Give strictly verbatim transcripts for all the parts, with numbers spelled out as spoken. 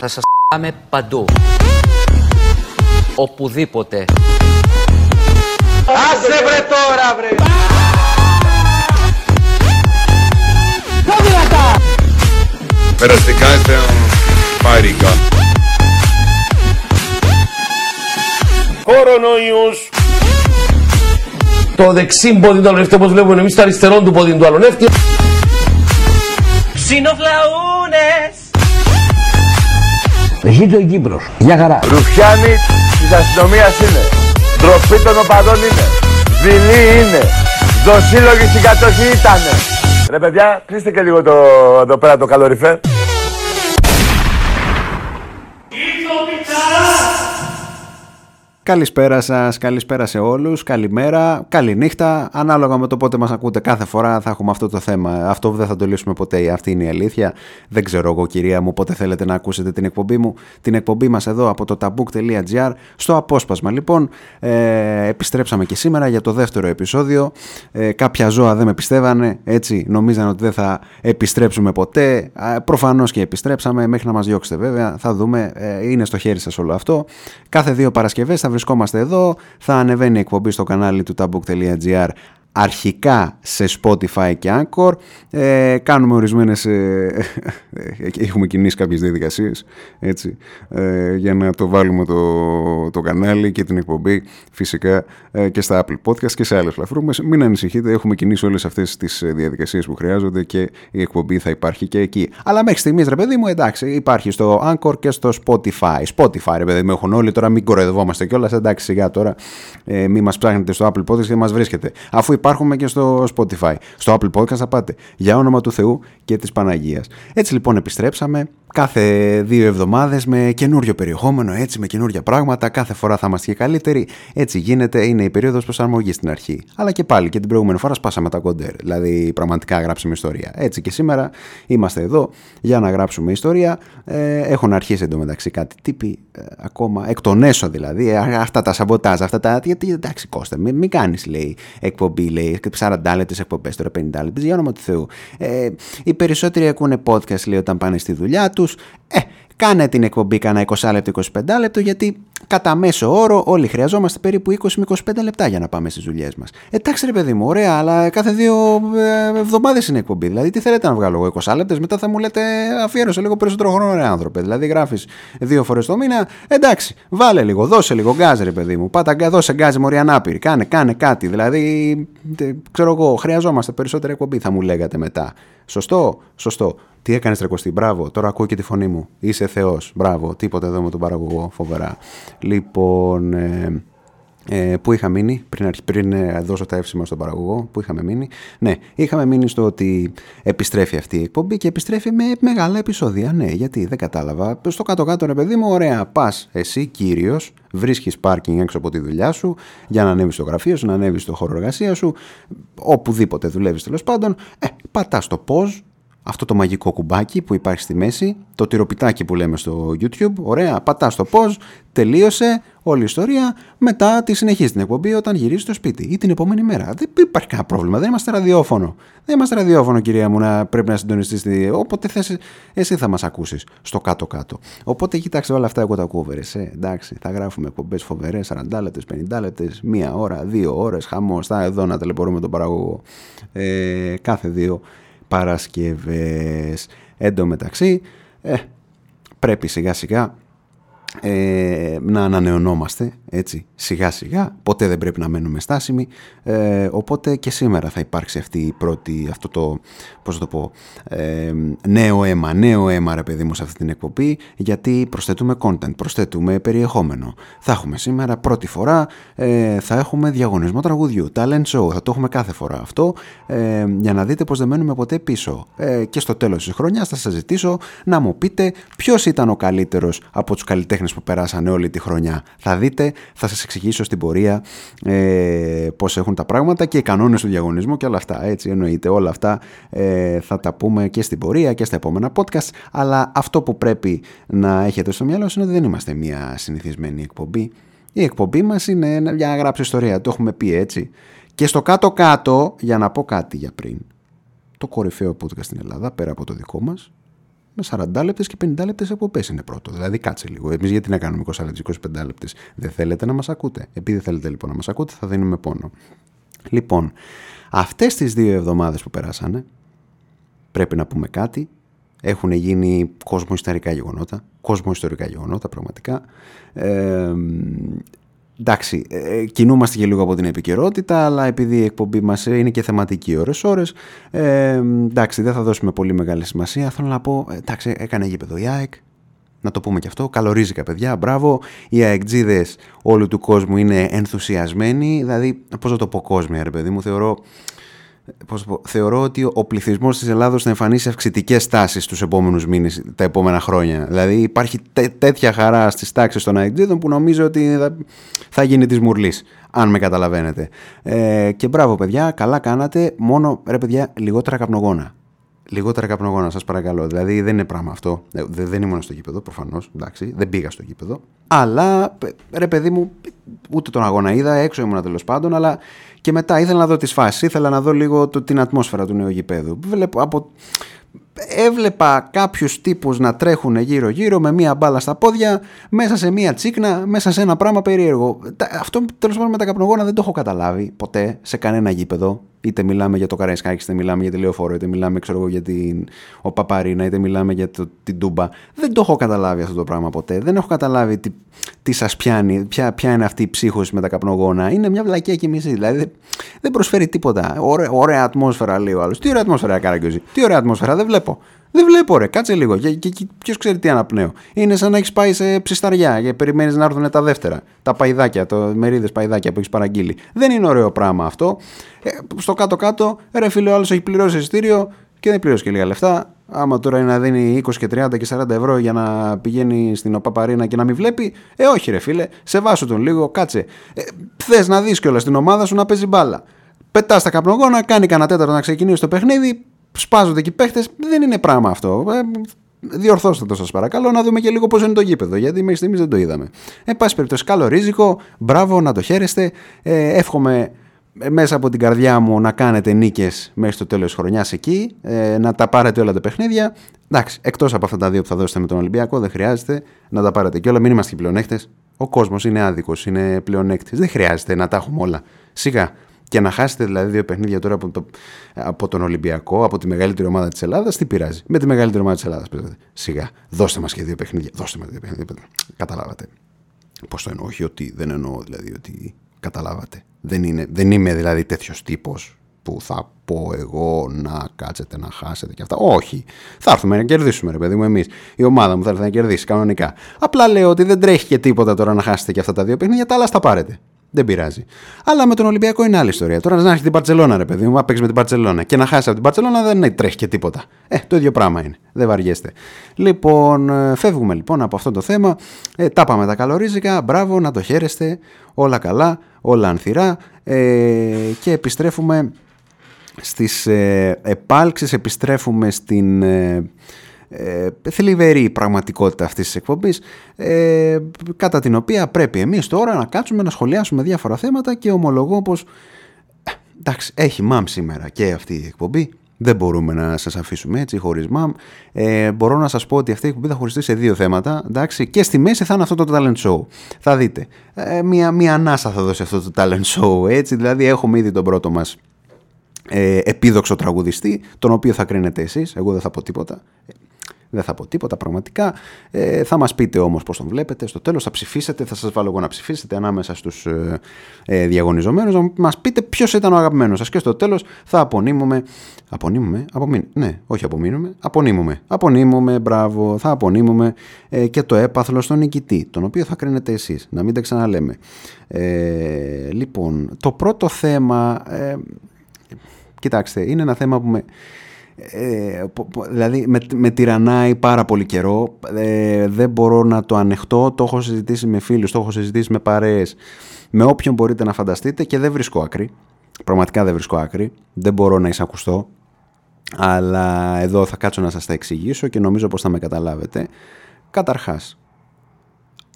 Θα σας πάμε παντού. Οπουδήποτε. Άσε βρε τώρα βρε. Πιο δυνατά. Περαστικά είστε παρικά. Κορονοϊούς. Το δεξί πόδι του αλωνεύτη, όπως βλέπουμε εμείς, το αριστερό του πόδι του αλωνεύτη. Ψινοφλαούνες. Ζήτω η Κύπρος. Γεια χαρά. Ρουφιάνη της αστυνομίας είναι. Τροφή των οπαδών είναι. Δειλή είναι. Δοσύλλογοι στην κατοχή ήτανε. Ρε παιδιά, κλείστε και λίγο το, εδώ πέρα το καλοριφέ. Καλησπέρα σας, καλησπέρα σε όλους, καλημέρα, καληνύχτα. Ανάλογα με το πότε μας ακούτε, κάθε φορά θα έχουμε αυτό το θέμα. Αυτό δεν θα το λύσουμε ποτέ, αυτή είναι η αλήθεια. Δεν ξέρω εγώ, κυρία μου, πότε θέλετε να ακούσετε την εκπομπή μου. Την εκπομπή μας εδώ από το tabook.gr. Στο απόσπασμα λοιπόν, ε, επιστρέψαμε και σήμερα για το δεύτερο επεισόδιο. ε, Κάποια ζώα δεν με πιστεύανε, έτσι νομίζαν ότι δεν θα επιστρέψουμε ποτέ. ε, Προφανώς και επιστρέψαμε, μέχρι να μας διώξετε βέβαια. Θα δούμε, ε, είναι στο χέρι σας όλο αυτό. Κάθε δύο Παρασκευές θα βρισκόμαστε εδώ, θα ανεβαίνει η εκπομπή στο κανάλι του tabook.gr, αρχικά σε Spotify και Anchor. ε, κάνουμε ορισμένες, ε, ε, έχουμε κινήσει κάποιες διαδικασίες, έτσι, ε, για να το βάλουμε το, το κανάλι και την εκπομπή φυσικά, ε, και στα Apple Podcast και σε άλλες πλατφόρμες. Μην ανησυχείτε, έχουμε κινήσει όλες αυτές τις διαδικασίες που χρειάζονται και η εκπομπή θα υπάρχει και εκεί. Αλλά μέχρι στιγμής, ρε παιδί μου, εντάξει, υπάρχει στο Anchor και στο Spotify. Spotify, ρε παιδί μου, έχουν όλοι τώρα, μην κοροϊδευόμαστε κιόλας, εντάξει, σιγά τώρα, ε, μην μας ψάχνετε στο Apple Podcast και μας βρίσκετε. Αφού υπάρχουμε και στο Spotify, στο Apple Podcast θα πάτε, για όνομα του Θεού και της Παναγίας. Έτσι λοιπόν επιστρέψαμε κάθε δύο εβδομάδες με καινούριο περιεχόμενο, έτσι, με καινούρια πράγματα. Κάθε φορά θα είμαστε και καλύτεροι, έτσι γίνεται, είναι η περίοδος προσαρμογής στην αρχή. Αλλά και πάλι, και την προηγούμενη φορά σπάσαμε τα κοντέρ, δηλαδή πραγματικά γράψαμε ιστορία. Έτσι και σήμερα είμαστε εδώ για να γράψουμε ιστορία. Ε, έχουν αρχίσει εντωμεταξύ κάτι τύποι, ε, ακόμα εκ των έσω δηλαδή, ε, αυτά τα σαμποτάζ, αυτά τα. Γιατί εντάξει, Κώστα, μην, μην κάνεις, λέει, εκπομπή, λέει, σαράντα λεπτές εκπομπές, τώρα πενήντα λεπτές, για όνομα του Θεού. Ε, οι περισσότεροι ακούνε podcast, λέει, όταν πάνε στη δουλειά τους. Ε, κάνε την εκπομπή κανένα είκοσι λεπτό, είκοσι πέντε λεπτό, γιατί κατά μέσο όρο όλοι χρειαζόμαστε περίπου είκοσι με είκοσι πέντε λεπτά για να πάμε στις δουλειές μας. Εντάξει ρε παιδί μου, ωραία, αλλά κάθε δύο εβδομάδες είναι εκπομπή. Δηλαδή, τι θέλετε να βγάλω εγώ είκοσι λεπτές, μετά θα μου λέτε αφιέρωσε λίγο περισσότερο χρόνο, ρε άνθρωπε. Δηλαδή, γράφεις δύο φορές το μήνα, εντάξει, βάλε λίγο, δώσε λίγο γκάζ, ρε παιδί μου. Πάτα, δώσε γκάζ, μωρή ανάπηρη. Κάνε, κάνε κάτι. Δηλαδή, ξέρω εγώ, χρειαζόμαστε περισσότερη εκπομπή, θα μου λέγατε μετά. Σωστό, σωστό. Τι έκανες τρεκοστή, μπράβο, τώρα ακούω και τη φωνή μου. Είσαι θεός, μπράβο, τίποτα εδώ με τον παραγωγό, φοβερά. Λοιπόν, ε, ε, που είχα μείνει, πριν, πριν ε, δώσω τα εύσημα στον παραγωγό, που είχαμε μείνει. Ναι, είχαμε μείνει στο ότι επιστρέφει αυτή η εκπομπή και επιστρέφει με μεγάλα επεισόδια. Ναι, γιατί δεν κατάλαβα. Στο κάτω-κάτω, ρε παιδί μου, ωραία, πας εσύ κύριος, βρίσκεις πάρκινγκ έξω από τη δουλειά σου για να ανέβεις στο γραφείο σου, να ανέβεις στο χώρο εργασίας σου, οπουδήποτε δουλεύεις τέλος πάντων, ε, πατάς το pause. Αυτό το μαγικό κουμπάκι που υπάρχει στη μέση, το τυροπιτάκι που λέμε στο YouTube, ωραία, πατάς το pause, τελείωσε όλη η ιστορία, μετά τη συνεχίζει την εκπομπή όταν γυρίζει στο σπίτι ή την επόμενη μέρα. Δεν υπάρχει κανένα πρόβλημα, δεν είμαστε ραδιόφωνο. Δεν είμαστε ραδιόφωνο, κυρία μου, να πρέπει να συντονιστείς, όποτε θες, εσύ θα μας ακούσεις στο κάτω-κάτω. Οπότε κοιτάξτε, όλα αυτά εγώ τα ακούω, ε, εντάξει, θα γράφουμε εκπομπές φοβερές, σαράντα λεπτές, πενήντα λεπτές, μία ώρα, δύο ώρες, χαμός, θα εδώ να ταλαιπωρούμε τον παραγωγό, ε, κάθε δύο Παρασκευές. Εν τω μεταξύ, ε, πρέπει σιγά σιγά ε, να ανανεωνόμαστε, έτσι, σιγά σιγά, ποτέ δεν πρέπει να μένουμε στάσιμοι, ε, οπότε και σήμερα θα υπάρξει αυτή η πρώτη, αυτό το, πώς θα το πω, ε, νέο αίμα, νέο αίμα ρε παιδί μου σε αυτή την εκπομπή, γιατί προσθέτουμε content, προσθέτουμε περιεχόμενο. Θα έχουμε σήμερα πρώτη φορά, ε, θα έχουμε διαγωνισμό τραγουδιού, talent show, θα το έχουμε κάθε φορά αυτό, ε, για να δείτε πως δεν μένουμε ποτέ πίσω, ε, και στο τέλος της χρονιάς θα σας ζητήσω να μου πείτε ποιος ήταν ο καλύτερος από τους καλλιτέχνες που περάσανε όλη τη χρονιά. Θα δείτε, θα σας εξηγήσω στην πορεία ε, πώς έχουν τα πράγματα και οι κανόνες του διαγωνισμού και όλα αυτά. Έτσι εννοείται, όλα αυτά ε, θα τα πούμε και στην πορεία και στα επόμενα podcast. Αλλά αυτό που πρέπει να έχετε στο μυαλό είναι ότι δεν είμαστε μια συνηθισμένη εκπομπή. Η εκπομπή μας είναι για να γράψει ιστορία, το έχουμε πει έτσι. Και στο κάτω-κάτω, για να πω κάτι για πριν, το κορυφαίο podcast στην Ελλάδα, πέρα από το δικό μας, με σαράντα λεπτές και πενήντα λεπτές εκπομπές είναι πρώτο. Δηλαδή κάτσε λίγο. Εμείς γιατί να κάνουμε είκοσι λεπτές, είκοσι πέντε λεπτές. Δεν θέλετε να μας ακούτε. Επειδή θέλετε λοιπόν να μας ακούτε, θα δίνουμε πόνο. Λοιπόν, αυτές τις δύο εβδομάδες που περάσανε, πρέπει να πούμε κάτι. Έχουν γίνει κόσμο ιστορικά γεγονότα. Κόσμο ιστορικά γεγονότα, πραγματικά. Ε, εντάξει, ε, κινούμαστε και λίγο από την επικαιρότητα, αλλά επειδή η εκπομπή μας είναι και θεματική ώρες-ώρες, ε, εντάξει, δεν θα δώσουμε πολύ μεγάλη σημασία. Θέλω να πω, εντάξει, έκανε γήπεδο η ΑΕΚ. Να το πούμε και αυτό. Καλορίζικα, παιδιά. Μπράβο. Οι αεκτζίδες όλου του κόσμου είναι ενθουσιασμένοι. Δηλαδή, πώς θα το πω, κόσμια, ρε παιδί μου, θεωρώ. Πώς πω, θεωρώ ότι ο πληθυσμός της Ελλάδος θα εμφανίσει αυξητικές τάσεις τους επόμενους μήνες, τα επόμενα χρόνια. Δηλαδή υπάρχει τέ, τέτοια χαρά στις τάξεις των αεκτζίδων που νομίζω ότι θα, θα γίνει της μουρλής, αν με καταλαβαίνετε. Ε, και μπράβο παιδιά, καλά κάνατε, μόνο ρε παιδιά λιγότερα καπνογόνα. Λιγότερα καπνογόνα, σας παρακαλώ. Δηλαδή δεν είναι πράγμα αυτό. Δε, δεν ήμουν στο γήπεδο, προφανώς. Εντάξει, δεν πήγα στο γήπεδο. Αλλά ρε παιδί μου, ούτε τον αγώνα είδα, έξω ήμουνα τέλος πάντων. Αλλά και μετά ήθελα να δω τις φάσεις, ήθελα να δω λίγο το, την ατμόσφαιρα του νέου γηπέδου. Βλέπω, από... Έβλεπα κάποιους τύπους να τρέχουν γύρω-γύρω με μία μπάλα στα πόδια, μέσα σε μία τσίκνα, μέσα σε ένα πράγμα περίεργο. Αυτό τέλος πάντων με τα καπνογόνα δεν το έχω καταλάβει ποτέ σε κανένα γήπεδο. Είτε μιλάμε για το Καραϊσκάκη, είτε μιλάμε για τη Λεωφόρο, είτε μιλάμε ξέρω εγώ, για την ΟΠΑΠ Αρίνα, είτε μιλάμε για το, την Τούμπα. Δεν το έχω καταλάβει αυτό το πράγμα ποτέ. Δεν έχω καταλάβει τι, τι σας πιάνει, ποια, ποια είναι αυτή η ψύχωση με τα καπνογόνα. Είναι μια βλακία και μισή. Δηλαδή δεν προσφέρει τίποτα. Ωραία, ωραία ατμόσφαιρα, λέει ο άλλος. Τι ωραία ατμόσφαιρα, Καραγκιόζη. Τι ωραία ατμόσφαιρα, δεν βλέπω. Δεν βλέπω, ρε, κάτσε λίγο. Ποιο ξέρει τι αναπνέω. Είναι σαν να έχει πάει σε ψισταριά και περιμένει να έρθουν τα δεύτερα. Τα παϊδάκια, το μερίδες παϊδάκια που έχει παραγγείλει. Δεν είναι ωραίο πράγμα αυτό. Ε, στο κάτω-κάτω, ρε φίλε, ο άλλος έχει πληρώσει εισιτήριο και δεν πληρώσει και λίγα λεφτά. Άμα τώρα είναι να δίνει είκοσι και τριάντα και σαράντα ευρώ για να πηγαίνει στην ΟΠΑΠ Αρίνα και να μην βλέπει. Ε, όχι, ρε φίλε, σεβάσου τον λίγο, κάτσε. Ε, θες να δεις κιόλας την ομάδα σου να παίζει μπάλα. Πετά τα καπνογόνα, κάνει κανένα τέταρτο να ξεκινήσει το παιχνίδι. Σπάζονται και οι παίχτες, δεν είναι πράγμα αυτό. Ε, διορθώστε το σας παρακαλώ, να δούμε και λίγο πώς είναι το γήπεδο, γιατί μέχρι στιγμής δεν το είδαμε. Εν πάση περιπτώσει, καλό ρίζικο, μπράβο, να το χαίρεστε. Ε, εύχομαι μέσα από την καρδιά μου να κάνετε νίκες μέχρι το τέλος χρονιάς εκεί, ε, να τα πάρετε όλα τα παιχνίδια. Εντάξει, εκτός από αυτά τα δύο που θα δώσετε με τον Ολυμπιακό, δεν χρειάζεται να τα πάρετε και όλα, μην είμαστε πλεονέκτες. Ο κόσμος είναι άδικος, είναι πλεονέκτης. Δεν χρειάζεται να τα έχουμε όλα. Σιγά. Και να χάσετε δηλαδή δύο παιχνίδια τώρα από, το, από τον Ολυμπιακό, από τη μεγαλύτερη ομάδα της Ελλάδας, τι πειράζει. Με τη μεγαλύτερη ομάδα της Ελλάδας παίζετε. Σιγά. Δώστε μας και δύο παιχνίδια. Δώστε μας δύο παιχνίδια. Καταλάβατε. Πώς το εννοώ. Όχι ότι δεν εννοώ δηλαδή ότι καταλάβατε. Δεν, είναι, δεν είμαι δηλαδή τέτοιος τύπος που θα πω εγώ να κάτσετε να χάσετε και αυτά. Όχι. Θα έρθουμε να κερδίσουμε, ρε παιδί μου, εμείς. Η ομάδα μου θα έρθει να κερδίσει κανονικά. Απλά λέω ότι δεν τρέχει και τίποτα τώρα να χάσετε και αυτά τα δύο παιχνίδια, τα άλλα στα πάρετε. Δεν πειράζει. Αλλά με τον Ολυμπιακό είναι άλλη ιστορία. Τώρα να έχει την Μπαρσελόνα, ρε παιδί μου, να παίξει με την Μπαρσελόνα και να χάσει από την Μπαρσελόνα δεν τρέχει και τίποτα. Ε, το ίδιο πράγμα είναι. Δεν βαριέστε. Λοιπόν, φεύγουμε λοιπόν από αυτό το θέμα. Ε, τα πάμε τα καλορίζικα. Μπράβο, να το χαίρεστε. Όλα καλά, όλα ανθυρά. Ε, και επιστρέφουμε στις ε, επάλξεις, επιστρέφουμε στην. Ε, Ε, θλιβερή πραγματικότητα αυτής της εκπομπής, ε, κατά την οποία πρέπει εμείς τώρα να κάτσουμε να σχολιάσουμε διάφορα θέματα και ομολογώ πως εντάξει, έχει μαμ σήμερα και αυτή η εκπομπή, δεν μπορούμε να σας αφήσουμε έτσι χωρίς μαμ. Ε, μπορώ να σας πω ότι αυτή η εκπομπή θα χωριστεί σε δύο θέματα, εντάξει, και στη μέση θα είναι αυτό το talent show, θα δείτε, ε, μια, μια ανάσα θα δώσει αυτό το talent show, έτσι δηλαδή έχουμε ήδη τον πρώτο μας ε, επίδοξο τραγουδιστή, τον οποίο θα κρίνετε εσείς, εγώ δεν θα πω τίποτα. Δεν θα πω τίποτα πραγματικά. Ε, θα μας πείτε όμως πώς τον βλέπετε. Στο τέλος θα ψηφίσετε, θα σας βάλω εγώ να ψηφίσετε ανάμεσα στους ε, ε, διαγωνιζομένους. Να μας πείτε ποιος ήταν ο αγαπημένος σας. Και στο τέλος θα απονείμουμε. Απονείμουμε, απομείνουμε. Ναι, όχι απομείνουμε. Απονείμουμε. Απονείμουμε, μπράβο. Θα απονείμουμε ε, και το έπαθλο στον νικητή, τον οποίο θα κρίνετε εσείς. Να μην τα ξαναλέμε. Ε, λοιπόν, το πρώτο θέμα. Ε, κοιτάξτε, είναι ένα θέμα που με. Ε, δηλαδή με, με τυραννάει πάρα πολύ καιρό, ε, δεν μπορώ να το ανεχτώ, το έχω συζητήσει με φίλους, το έχω συζητήσει με παρέες, με όποιον μπορείτε να φανταστείτε και δεν βρίσκω άκρη, πραγματικά δεν βρίσκω άκρη, δεν μπορώ να εισακουστώ, αλλά εδώ θα κάτσω να σας τα εξηγήσω και νομίζω πως θα με καταλάβετε. Καταρχάς,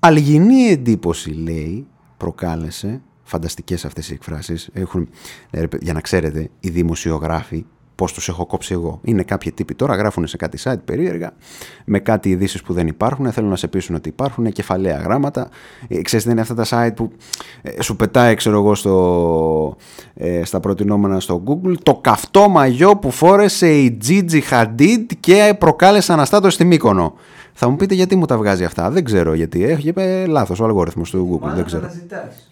αλγινή εντύπωση λέει προκάλεσε, φανταστικές αυτές οι εκφράσεις έχουν, για να ξέρετε οι δημοσιογράφοι πώς τους έχω κόψει εγώ. Είναι κάποιοι τύποι τώρα, γράφουν σε κάτι site περίεργα, με κάτι ειδήσεις που δεν υπάρχουν, θέλουν να σε πείσουν ότι υπάρχουν, κεφαλαία γράμματα. Ε, ξέρεις, δεν είναι αυτά τα site που ε, σου πετάει, ξέρω εγώ, στο, ε, στα προτινόμενα στο Google, το καυτό μαγιό που φόρεσε η Gigi Hadid και προκάλεσε αναστάτωση στη Μύκονο. Θα μου πείτε γιατί μου τα βγάζει αυτά. Δεν ξέρω γιατί. Έχει λάθος ο αλγόριθμος του Google. Δεν ξέρω.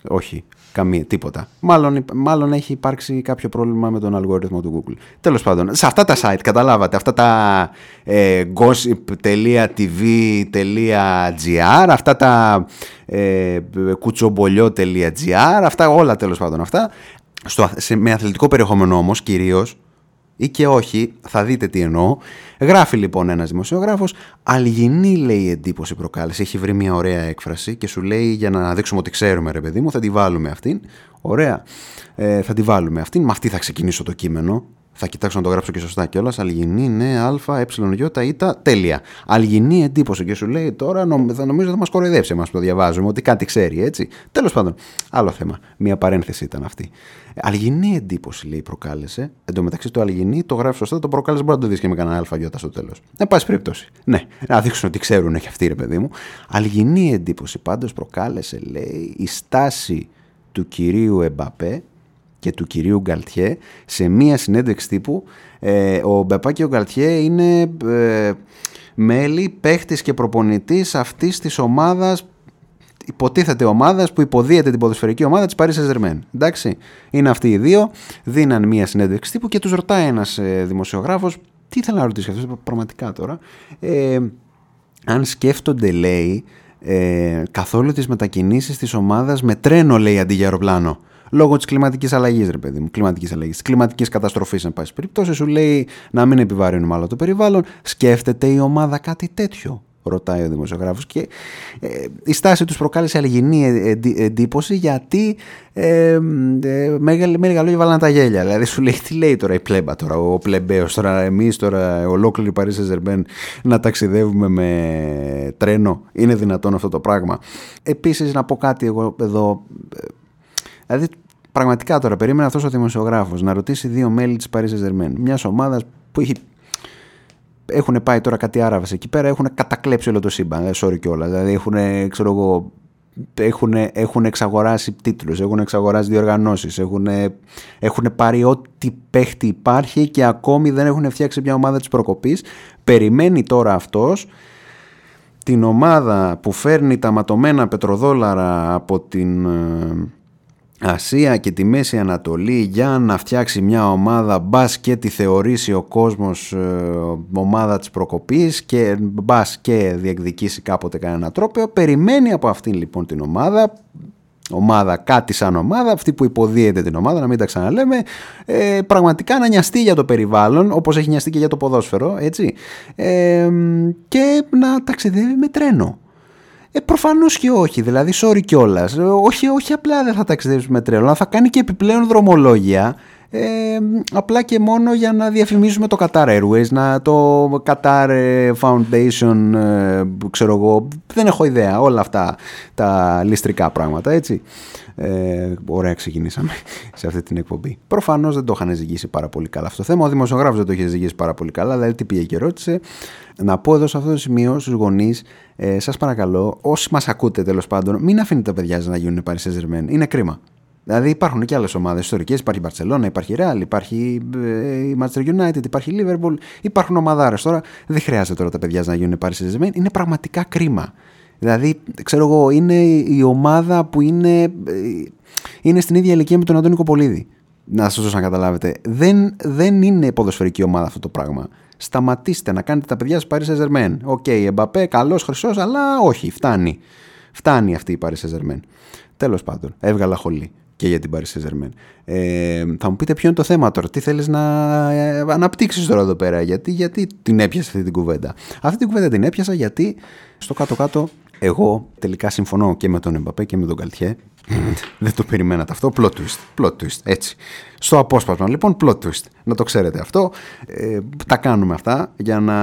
Όχι. Καμία. Τίποτα. Μάλλον, μάλλον έχει υπάρξει κάποιο πρόβλημα με τον αλγόριθμο του Google. Τέλος πάντων. Σε αυτά τα site, καταλάβατε. Αυτά τα ε, gossip τελεία tv τελεία gr, αυτά τα ε, κουτσομπολιό τελεία gr, αυτά όλα τέλος πάντων αυτά. Στο, σε, με αθλητικό περιεχόμενο όμως κυρίως, ή και όχι, θα δείτε τι εννοώ. Γράφει λοιπόν ένας δημοσιογράφος, αλγινή λέει εντύπωση προκάλεσε. Έχει βρει μια ωραία έκφραση και σου λέει, για να δείξουμε ότι ξέρουμε ρε παιδί μου, θα τη βάλουμε αυτήν. Ωραία, ε, θα τη βάλουμε αυτήν. Με αυτή θα ξεκινήσω το κείμενο. Θα κοιτάξω να το γράψω και σωστά κιόλας. Αλγινή, ναι, α, ε, γιώτα, ήτα, τέλεια. Αλγινή εντύπωση και σου λέει τώρα, θα νομίζω θα μας κοροϊδέψει εμάς που το διαβάζουμε, ότι κάτι ξέρει, έτσι. Τέλος πάντων, άλλο θέμα. Μία παρένθεση ήταν αυτή. Αλγινή εντύπωση λέει προκάλεσε. Εν τω μεταξύ το αλγινή το γράφει σωστά, το προκάλεσε μπορεί να το δεις και με κανένα α, γιώτα στο τέλος. Εν πάση περιπτώσει. Ναι, να δείξουν ότι ξέρουν και αυτοί, ρε παιδί μου. Αλγινή εντύπωση πάντως προκάλεσε, λέει, η στάση του κυρίου Εμπαπέ και του κυρίου Γκαλτιέ σε μία συνέντευξη τύπου. ε, ο Μπεπά και ο Γκαλτιέ είναι ε, μέλη, παίχτης και προπονητής αυτής της ομάδας, υποτίθεται ομάδας που υποδίεται την ποδοσφαιρική ομάδα της Paris Saint-Germain. Εντάξει, είναι αυτοί οι δύο, δίναν μία συνέντευξη τύπου και τους ρωτάει ένας ε, δημοσιογράφος, τι ήθελα να ρωτήσει αυτός πραγματικά τώρα, ε, αν σκέφτονται, λέει, ε, καθόλου τις μετακινήσεις της ομάδας με τρένο, λέει, αντί για αεροπλάνο. Λόγω της κλιματικής αλλαγής, ρε παιδί μου, κλιματικής αλλαγής, της κλιματικής καταστροφής, εν πάση περιπτώσει, σου λέει να μην επιβαρύνουμε άλλο το περιβάλλον. Σκέφτεται η ομάδα κάτι τέτοιο, ρωτάει ο δημοσιογράφος. Και ε, η στάση τους προκάλεσε αλγινή εντύπωση, γιατί ε, ε, με λίγα λόγια βάλανε τα γέλια. Δηλαδή, σου λέει, τι λέει τώρα η πλέμπα τώρα, ο πλεμπαίος τώρα, εμείς τώρα, ολόκληρη Paris Saint-Germain, να ταξιδεύουμε με τρένο. Είναι δυνατόν αυτό το πράγμα? Επίσης, να πω κάτι εγώ εδώ. Δηλαδή, πραγματικά τώρα, περίμενα αυτός ο δημοσιογράφος να ρωτήσει δύο μέλη της Paris Saint-Germain, μιας ομάδας που έχει... έχουν πάει τώρα κάτι Άραβες εκεί πέρα, έχουν κατακλέψει όλο το σύμπαν. Ε, sorry κιόλας. Δηλαδή, έχουν, ξέρω εγώ, έχουν, έχουν εξαγοράσει τίτλους, έχουν εξαγοράσει διοργανώσεις, έχουν, έχουν πάρει ό,τι παίχτη υπάρχει και ακόμη δεν έχουν φτιάξει μια ομάδα της προκοπής. Περιμένει τώρα αυτός την ομάδα που φέρνει τα ματωμένα πετροδόλαρα από την Ασία και τη Μέση Ανατολή για να φτιάξει μια ομάδα, μπας και τη θεωρήσει ο κόσμος ε, ομάδα της προκοπής και μπας και διεκδικήσει κάποτε κανένα τρόπαιο. Περιμένει από αυτήν λοιπόν την ομάδα, ομάδα κάτι σαν ομάδα, αυτή που υποδίεται την ομάδα, να μην τα ξαναλέμε, ε, πραγματικά να νοιαστεί για το περιβάλλον, όπως έχει νοιαστεί και για το ποδόσφαιρο, έτσι, ε, και να ταξιδεύει με τρένο. Ε, προφανώς και όχι, δηλαδή, sorry κιόλας. Όχι, όχι απλά δεν θα ταξιδέψει με τρένο, θα κάνει και επιπλέον δρομολόγια, ε, απλά και μόνο για να διαφημίσουμε το Qatar Airways, να, το Qatar Foundation, ε, ξέρω εγώ, δεν έχω ιδέα, όλα αυτά τα ληστρικά πράγματα, έτσι. Ε, ωραία, ξεκινήσαμε σε αυτή την εκπομπή. Προφανώς δεν το είχαν ζυγίσει πάρα πολύ καλά αυτό το θέμα. Ο δημοσιογράφος δεν το είχε ζυγίσει πάρα πολύ καλά, δηλαδή τι πήγε και ρώτησε. Να πω εδώ σε αυτό το σημείο στους γονείς, ε, σας παρακαλώ, όσοι μας ακούτε τέλος πάντων, μην αφήνετε τα παιδιά να γίνουν Paris Saint-Germain. Είναι κρίμα. Δηλαδή υπάρχουν και άλλες ομάδες ιστορικές, υπάρχει η Μπαρσελόνα, υπάρχει η Real, υπάρχει η Manchester United, υπάρχει η Liverpool, υπάρχουν ομαδάρες τώρα. Δεν χρειάζεται τώρα τα παιδιά να γίνουν Paris Saint-Germain. Είναι πραγματικά κρίμα. Δηλαδή, ξέρω εγώ, είναι η ομάδα που είναι, είναι στην ίδια ηλικία με τον Αντώνιο Πολίδη. Να σας δώσω να καταλάβετε. Δεν, δεν είναι ποδοσφαιρική ομάδα αυτό το πράγμα. Σταματήστε να κάνετε τα παιδιά σας Paris Saint-Germain. Οκ, Εμπαπέ, καλός, χρυσός, αλλά όχι, φτάνει. Φτάνει αυτή η Paris Saint-Germain. Τέλος πάντων, έβγαλα χολή και για την Paris Saint-Germain. Ε, θα μου πείτε ποιο είναι το θέμα τώρα, τι θέλεις να αναπτύξεις τώρα εδώ πέρα, γιατί, γιατί την έπιασε αυτή την κουβέντα. Αυτή την κουβέντα την έπιασα γιατί στο κάτω-κάτω εγώ τελικά συμφωνώ και με τον Εμπαπέ και με τον Γκαλτιέ. Δεν το περιμένατε αυτό. Plot twist. Plot twist. Έτσι. Στο απόσπασμα λοιπόν, plot twist. Να το ξέρετε αυτό. Ε, τα κάνουμε αυτά για να.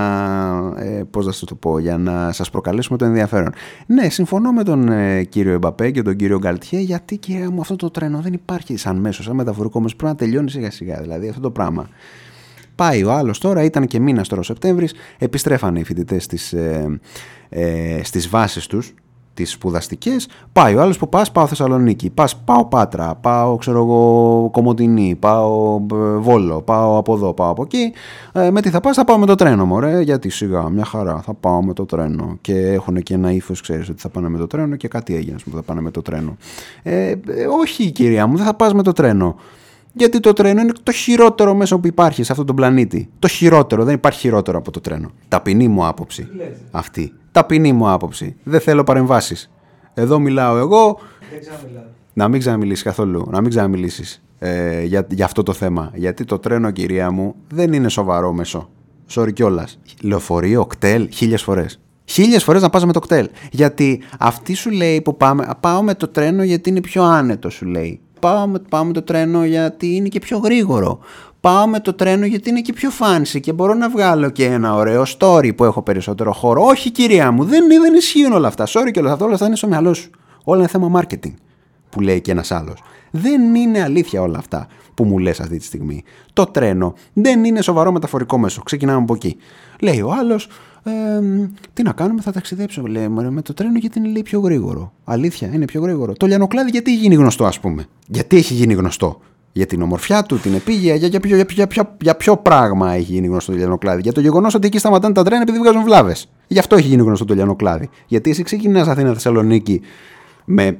Ε, πώς να σας το πω, για να σας προκαλέσουμε το ενδιαφέρον. Ναι, συμφωνώ με τον ε, κύριο Εμπαπέ και τον κύριο Γκαλτιέ, γιατί, κύριε μου, αυτό το τρένο δεν υπάρχει σαν μέσο, σαν μεταφορικό μέσο. Πρέπει να τελειώνει σιγά-σιγά. Δηλαδή αυτό το πράγμα. Πάει ο άλλος τώρα, ήταν και μήνας τώρα ο Σεπτέμβρης, επιστρέφανε οι φοιτητές στις, ε, ε, στις βάσεις τους, τις σπουδαστικές. Πάει ο άλλος που πας, πάω Θεσσαλονίκη, πας, πάω Πάτρα, πάω ξέρω εγώ Κομοτινή, πάω Βόλο, πάω από εδώ, πάω από εκεί. Ε, με τι θα πας, θα πάω με το τρένο μωρέ, γιατί σιγά, μια χαρά, θα πάω με το τρένο. Και έχουν και ένα ύφος, ξέρεις ότι θα πάνε με το τρένο και κάτι έγινε που θα πάνε με το τρένο. Ε, όχι κυρία μου, δεν θα πας με το τρένο. Γιατί το τρένο είναι το χειρότερο μέσο που υπάρχει σε αυτόν τον πλανήτη. Το χειρότερο, δεν υπάρχει χειρότερο από το τρένο. Ταπεινή μου άποψη αυτή. Ταπεινή μου άποψη. Δεν θέλω παρεμβάσεις. Εδώ μιλάω εγώ. Δεν ξαναμιλάω. Να μην ξαναμιλήσεις καθόλου. Να μην ξαναμιλήσεις ε, για, για αυτό το θέμα. Γιατί το τρένο, κυρία μου, δεν είναι σοβαρό μέσο. Sorry κιόλας. Λεωφορείο, κτέλ, χίλιες φορές. Χίλιες φορές να πας με το κτέλ. Γιατί αυτή σου λέει που πάμε, πάω με το τρένο γιατί είναι πιο άνετο, σου λέει. Πάω με, πάω με το τρένο γιατί είναι και πιο γρήγορο. Πάω με το τρένο γιατί είναι και πιο fancy και μπορώ να βγάλω και ένα ωραίο story που έχω περισσότερο χώρο. Όχι κυρία μου, δεν, δεν ισχύουν όλα αυτά. Sorry και όλα αυτά, όλα αυτά είναι στο μυαλό σου. Όλα είναι θέμα marketing που λέει και ένας άλλος. Δεν είναι αλήθεια όλα αυτά που μου λες αυτή τη στιγμή. Το τρένο δεν είναι σοβαρό μεταφορικό μέσο. Ξεκινάμε από εκεί. Λέει ο άλλος, ε, τι να κάνουμε, θα ταξιδέψω. Λέει, με το τρένο γιατί είναι λέει, πιο γρήγορο. Αλήθεια, είναι πιο γρήγορο. Το λιανοκλάδι γιατί γίνει γνωστό, ας πούμε. Γιατί έχει γίνει γνωστό. Για την ομορφιά του, την επίγεια, για, για, για, για, για, για ποιο πράγμα έχει γίνει γνωστό το λιανοκλάδι. Για το γεγονός ότι εκεί σταματάνε τα τρένα επειδή βγάζουν βλάβες. Γι' αυτό έχει γίνει γνωστό το λιανοκλάδι. Γιατί εσύ ξεκινάς Αθήνα Θεσσαλονίκη με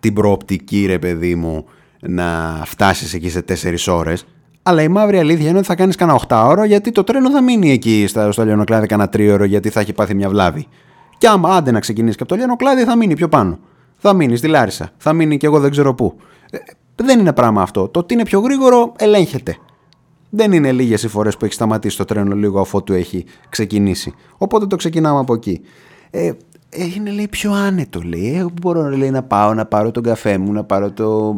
την προοπτική, ρε παιδί μου, να φτάσεις εκεί σε τέσσερις ώρες. Αλλά η μαύρη αλήθεια είναι ότι θα κάνεις κανένα οκτάωρο γιατί το τρένο θα μείνει εκεί στα, στο λιανοκλάδι κανένα τρίωρο γιατί θα έχει πάθει μια βλάβη. Και άμα άντε να ξεκινήσει και από το λιανοκλάδι θα μείνει πιο πάνω. Θα μείνει στη Λάρισα. Θα μείνει και εγώ δεν ξέρω πού. Ε, δεν είναι πράγμα αυτό. Το ότι είναι πιο γρήγορο ελέγχεται. Δεν είναι λίγες οι φορές που έχει σταματήσει το τρένο λίγο αφότου έχει ξεκινήσει. Οπότε το ξεκινάμε από εκεί. Ε, Είναι λέει πιο άνετο λέει. Μπορώ λέει, να πάω να πάρω τον καφέ μου, να πάρω το,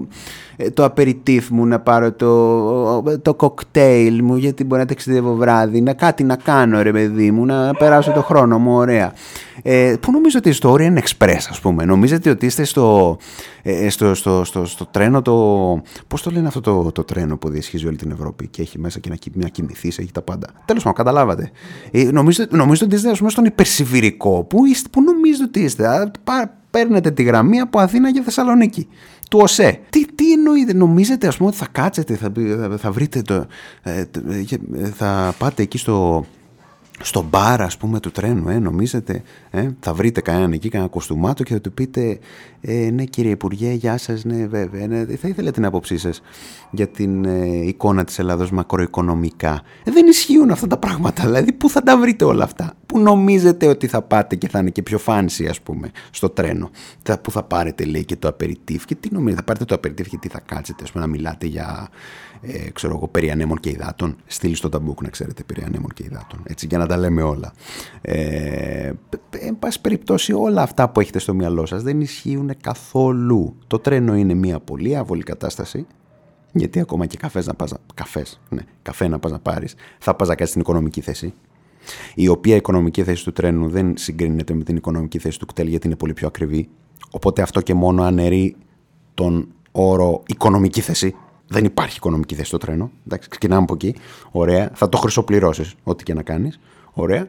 το απεριτίφ μου, να πάρω το, το κοκτέιλ μου, γιατί μπορεί να ταξιδεύω βράδυ, να κάτι να κάνω ρε παιδί μου, να περάσω το χρόνο μου ωραία. Ε, Πού νομίζω ότι στο Orient Express ας πούμε, νομίζετε ότι είστε στο, ε, στο, στο, στο, στο τρένο το... Πώς το λένε αυτό το, το τρένο που διασχίζει όλη την Ευρώπη και έχει μέσα και να κοιμηθείς, έχει τα πάντα. Τέλος πάντων, καταλάβατε. Ε, νομίζετε, νομίζετε ότι είστε ας πούμε, στον υπερσιβηρικό, που, είστε, που νομίζω ότι είστε, παίρνετε τη γραμμή από Αθήνα για Θεσσαλονίκη. Του ΟΣΕ. Τι, τι εννοείτε, νομίζετε ας πούμε ότι θα κάτσετε, θα, θα, θα βρείτε το, ε, θα πάτε εκεί στο... στο μπαρ ας πούμε του τρένου, ε, νομίζετε, ε, θα βρείτε κανέναν εκεί, κανένα κοστούμάτο και θα του πείτε ε, ναι κύριε Υπουργέ, γεια σας, ναι βέβαια, ναι, θα ήθελα την άποψή σας για την ε, εικόνα της Ελλάδος μακροοικονομικά. Ε, δεν ισχύουν αυτά τα πράγματα, δηλαδή πού θα τα βρείτε όλα αυτά, που νομίζετε ότι θα πάτε και θα είναι και πιο fancy ας πούμε στο τρένο, θα, που θα πάρετε λέει και το απεριτίφ και τι νομίζετε, θα πάρετε το απεριτίφ και τι θα κάτσετε ας πούμε να μιλάτε για... Ε, ξέρω εγώ, περί ανέμων και υδάτων. Στείλει στο ταμπούκ να ξέρετε περί ανέμων και υδάτων. Έτσι, για να τα λέμε όλα. Ε, εν πάση περιπτώσει, όλα αυτά που έχετε στο μυαλό σας δεν ισχύουν καθόλου. Το τρένο είναι μια πολύ άβολη κατάσταση. Γιατί ακόμα και καφές να πας, καφές, ναι, καφέ να πας να πάρεις, θα πας να κάνεις την οικονομική θέση. Η οποία οικονομική θέση του τρένου δεν συγκρίνεται με την οικονομική θέση του κτέλ γιατί είναι πολύ πιο ακριβή. Οπότε αυτό και μόνο αναιρεί τον όρο οικονομική θέση. Δεν υπάρχει οικονομική θέση στο τρένο. Εντάξει, ξεκινάμε από εκεί. Ωραία. Θα το χρυσοπληρώσεις, ό,τι και να κάνεις. Ωραία.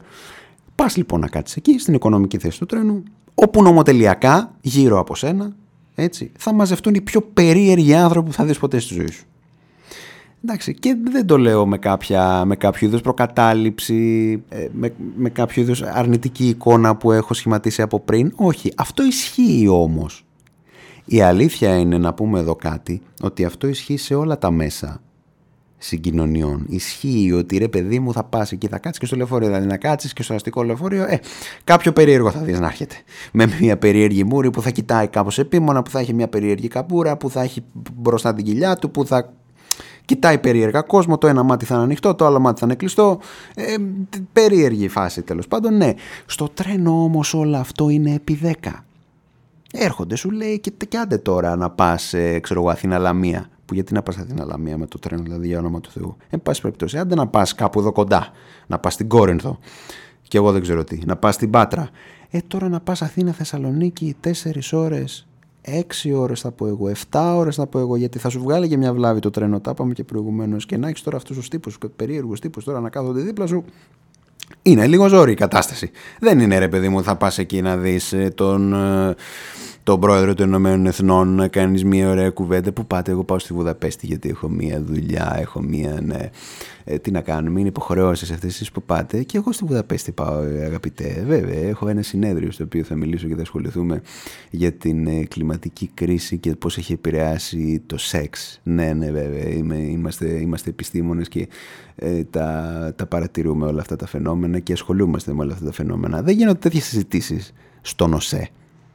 Πας λοιπόν να κάτσεις εκεί, στην οικονομική θέση του τρένου, όπου νομοτελειακά, γύρω από σένα, έτσι, θα μαζευτούν οι πιο περίεργοι άνθρωποι που θα δεις ποτέ στη ζωή σου. Εντάξει, και δεν το λέω με, κάποια, με κάποιο είδος προκατάληψη, με, με κάποιο είδος αρνητική εικόνα που έχω σχηματίσει από πριν. Όχι. Αυτό ισχύει όμως. Η αλήθεια είναι να πούμε εδώ κάτι, ότι αυτό ισχύει σε όλα τα μέσα συγκοινωνιών. Ισχύει ότι ρε παιδί μου θα πας εκεί, θα κάτσεις και στο λεωφορείο, δηλαδή να κάτσεις και στο αστικό λεωφορείο, ε, κάποιο περίεργο θα δεις να έρχεται. Με μια περίεργη μούρη που θα κοιτάει κάπως επίμονα, που θα έχει μια περίεργη καμπούρα, που θα έχει μπροστά την κοιλιά του, που θα κοιτάει περίεργα κόσμο, το ένα μάτι θα είναι ανοιχτό, το άλλο μάτι θα είναι κλειστό. Ε, περίεργη φάση τέλος πάντων, ναι. Στο τρένο όμως όλο αυτό είναι επί δέκα. Έρχονται, σου λέει, και, και άντε τώρα να πας, ε, ξέρω εγώ, Αθήνα Λαμία. Που γιατί να πας Αθήνα Λαμία με το τρένο, δηλαδή, για όνομα του Θεού. Εν πάση περιπτώσει, άντε να πας κάπου εδώ κοντά, να πας στην Κόρινθο, και εγώ δεν ξέρω τι, να πας στην Πάτρα. Ε, τώρα να πας Αθήνα Θεσσαλονίκη, τέσσερις ώρες, έξι ώρες θα πω εγώ, επτά ώρες θα πω εγώ, γιατί θα σου βγάλει και μια βλάβη το τρένο. Τα είπαμε και προηγουμένως. Και να έχεις τώρα αυτούς τους τύπους, περίεργους τύπους τώρα να κάθονται δίπλα σου. Είναι λίγο ζόρι η κατάσταση. Δεν είναι, ρε παιδί μου, θα πας εκεί να δεις τον, τον πρόεδρο των Ηνωμένων Εθνών, να κάνεις μια ωραία κουβέντα. Πού πάτε, εγώ πάω στη Βουδαπέστη γιατί έχω μια δουλειά, έχω μια. Ναι. Ε, τι να κάνουμε, είναι υποχρεώσεις αυτές εσείς που πάτε. Και εγώ στη Βουδαπέστη πάω, αγαπητέ. Βέβαια, έχω ένα συνέδριο στο οποίο θα μιλήσω και θα ασχοληθούμε για την κλιματική κρίση και πώς έχει επηρεάσει το σεξ. Ναι, ναι, βέβαια. Είμαι, είμαστε, είμαστε επιστήμονες και ε, τα, τα παρατηρούμε όλα αυτά τα φαινόμενα και ασχολούμαστε με όλα αυτά τα φαινόμενα. Δεν γίνονται τέτοιες συζητήσεις στον ΟΣΕ.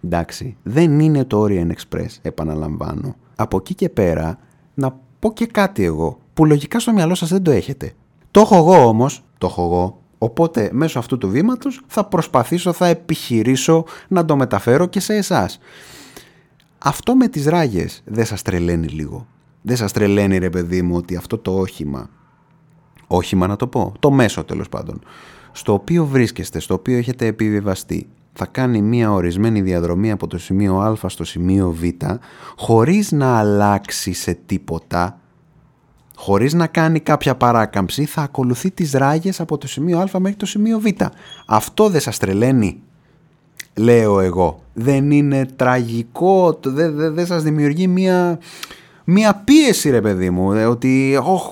Εντάξει, δεν είναι το Orient Express, επαναλαμβάνω. Από εκεί και πέρα, να πω και κάτι εγώ, που λογικά στο μυαλό σας δεν το έχετε. Το έχω εγώ όμως, το έχω εγώ, οπότε μέσω αυτού του βήματος θα προσπαθήσω, θα επιχειρήσω να το μεταφέρω και σε εσάς. Αυτό με τις ράγες δεν σας τρελαίνει λίγο? Δεν σας τρελαίνει, ρε παιδί μου, ότι αυτό το όχημα, όχημα να το πω, το μέσο τέλος πάντων, στο οποίο βρίσκεστε, στο οποίο έχετε επιβιβαστεί, θα κάνει μια ορισμένη διαδρομή από το σημείο Α στο σημείο Β, χωρίς να αλλάξει σε τίποτα, χωρίς να κάνει κάποια παράκαμψη, θα ακολουθεί τις ράγες από το σημείο Α μέχρι το σημείο Β. Αυτό δεν σας τρελαίνει, λέω εγώ? Δεν είναι τραγικό? Δεν δε, δε σας δημιουργεί μια, μια πίεση, ρε παιδί μου, ότι οχ,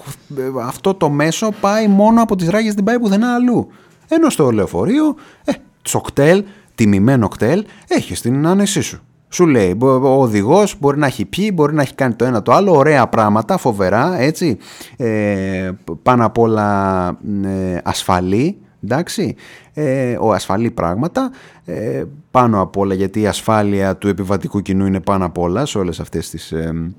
αυτό το μέσο πάει μόνο από τις ράγες, δεν πάει πουθενά αλλού? Ενώ στο λεωφορείο, ε, σοκτέλ, τιμημένο κτέλ, έχεις την άνεσή σου. Σου λέει ο οδηγός, μπορεί να έχει πιει, μπορεί να έχει κάνει το ένα το άλλο, ωραία πράγματα, φοβερά, έτσι, ε, πάνω απ' όλα ε, ασφαλή, εντάξει, ε, ο, ασφαλή πράγματα, ε, πάνω απ' όλα, γιατί η ασφάλεια του επιβατικού κοινού είναι πάνω απ' όλα σε όλες αυτές τις... Ε,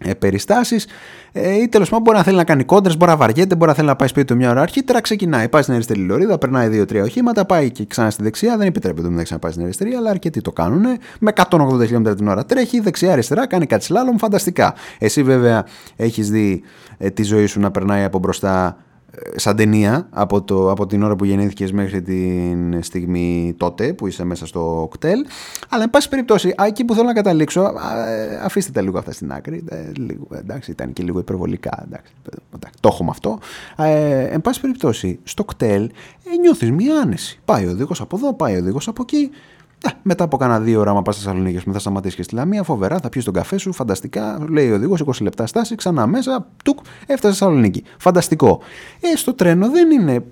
Ε, περιστάσεις, ε, ή τέλος πάντων μπορεί να θέλει να κάνει κόντρες, μπορεί να βαριέται, μπορεί να θέλει να πάει σπίτι του μια ώρα αρχίτερα. Ξεκινάει, πάει στην αριστερή λωρίδα, περνάει δύο τρία οχήματα, πάει και ξανά στη δεξιά. Δεν επιτρέπεται μεταξύ να πάει στην αριστερή, αλλά αρκετοί το κάνουν. Με εκατόν ογδόντα χιλιόμετρα την ώρα τρέχει, δεξιά-αριστερά, κάνει κάτι σλάλομ, φανταστικά. Εσύ βέβαια έχεις δει ε, τη ζωή σου να περνάει από μπροστά ε, σαν ταινία, από, το, από την ώρα που γεννήθηκες μέχρι την στιγμή τότε που είσαι μέσα στο κτέλ. Αλλά εν πάση περιπτώσει, εκεί που θέλω να καταλήξω, αφήστε τα λίγο αυτά στην άκρη. Λίγο, εντάξει, ήταν και λίγο υπερβολικά. Εντάξει, εντάξει, το έχουμε αυτό. Ε, εν πάση περιπτώσει, στο κτέλ ε, νιώθεις μία άνεση. Πάει ο οδηγός από εδώ, πάει ο οδηγός από εκεί. Ε, μετά από κάνα δύο ώρα, άμα πας στη Θεσσαλονίκη, θα σταματήσεις και στη Λαμία. Φοβερά, θα πιεις τον καφέ σου. Φανταστικά, λέει ο οδηγός, είκοσι λεπτά στάση, ξανά μέσα. Τουκ, έφτασε στη Θεσσαλονίκη. Φανταστικό. Ε, στο τρένο δεν είναι.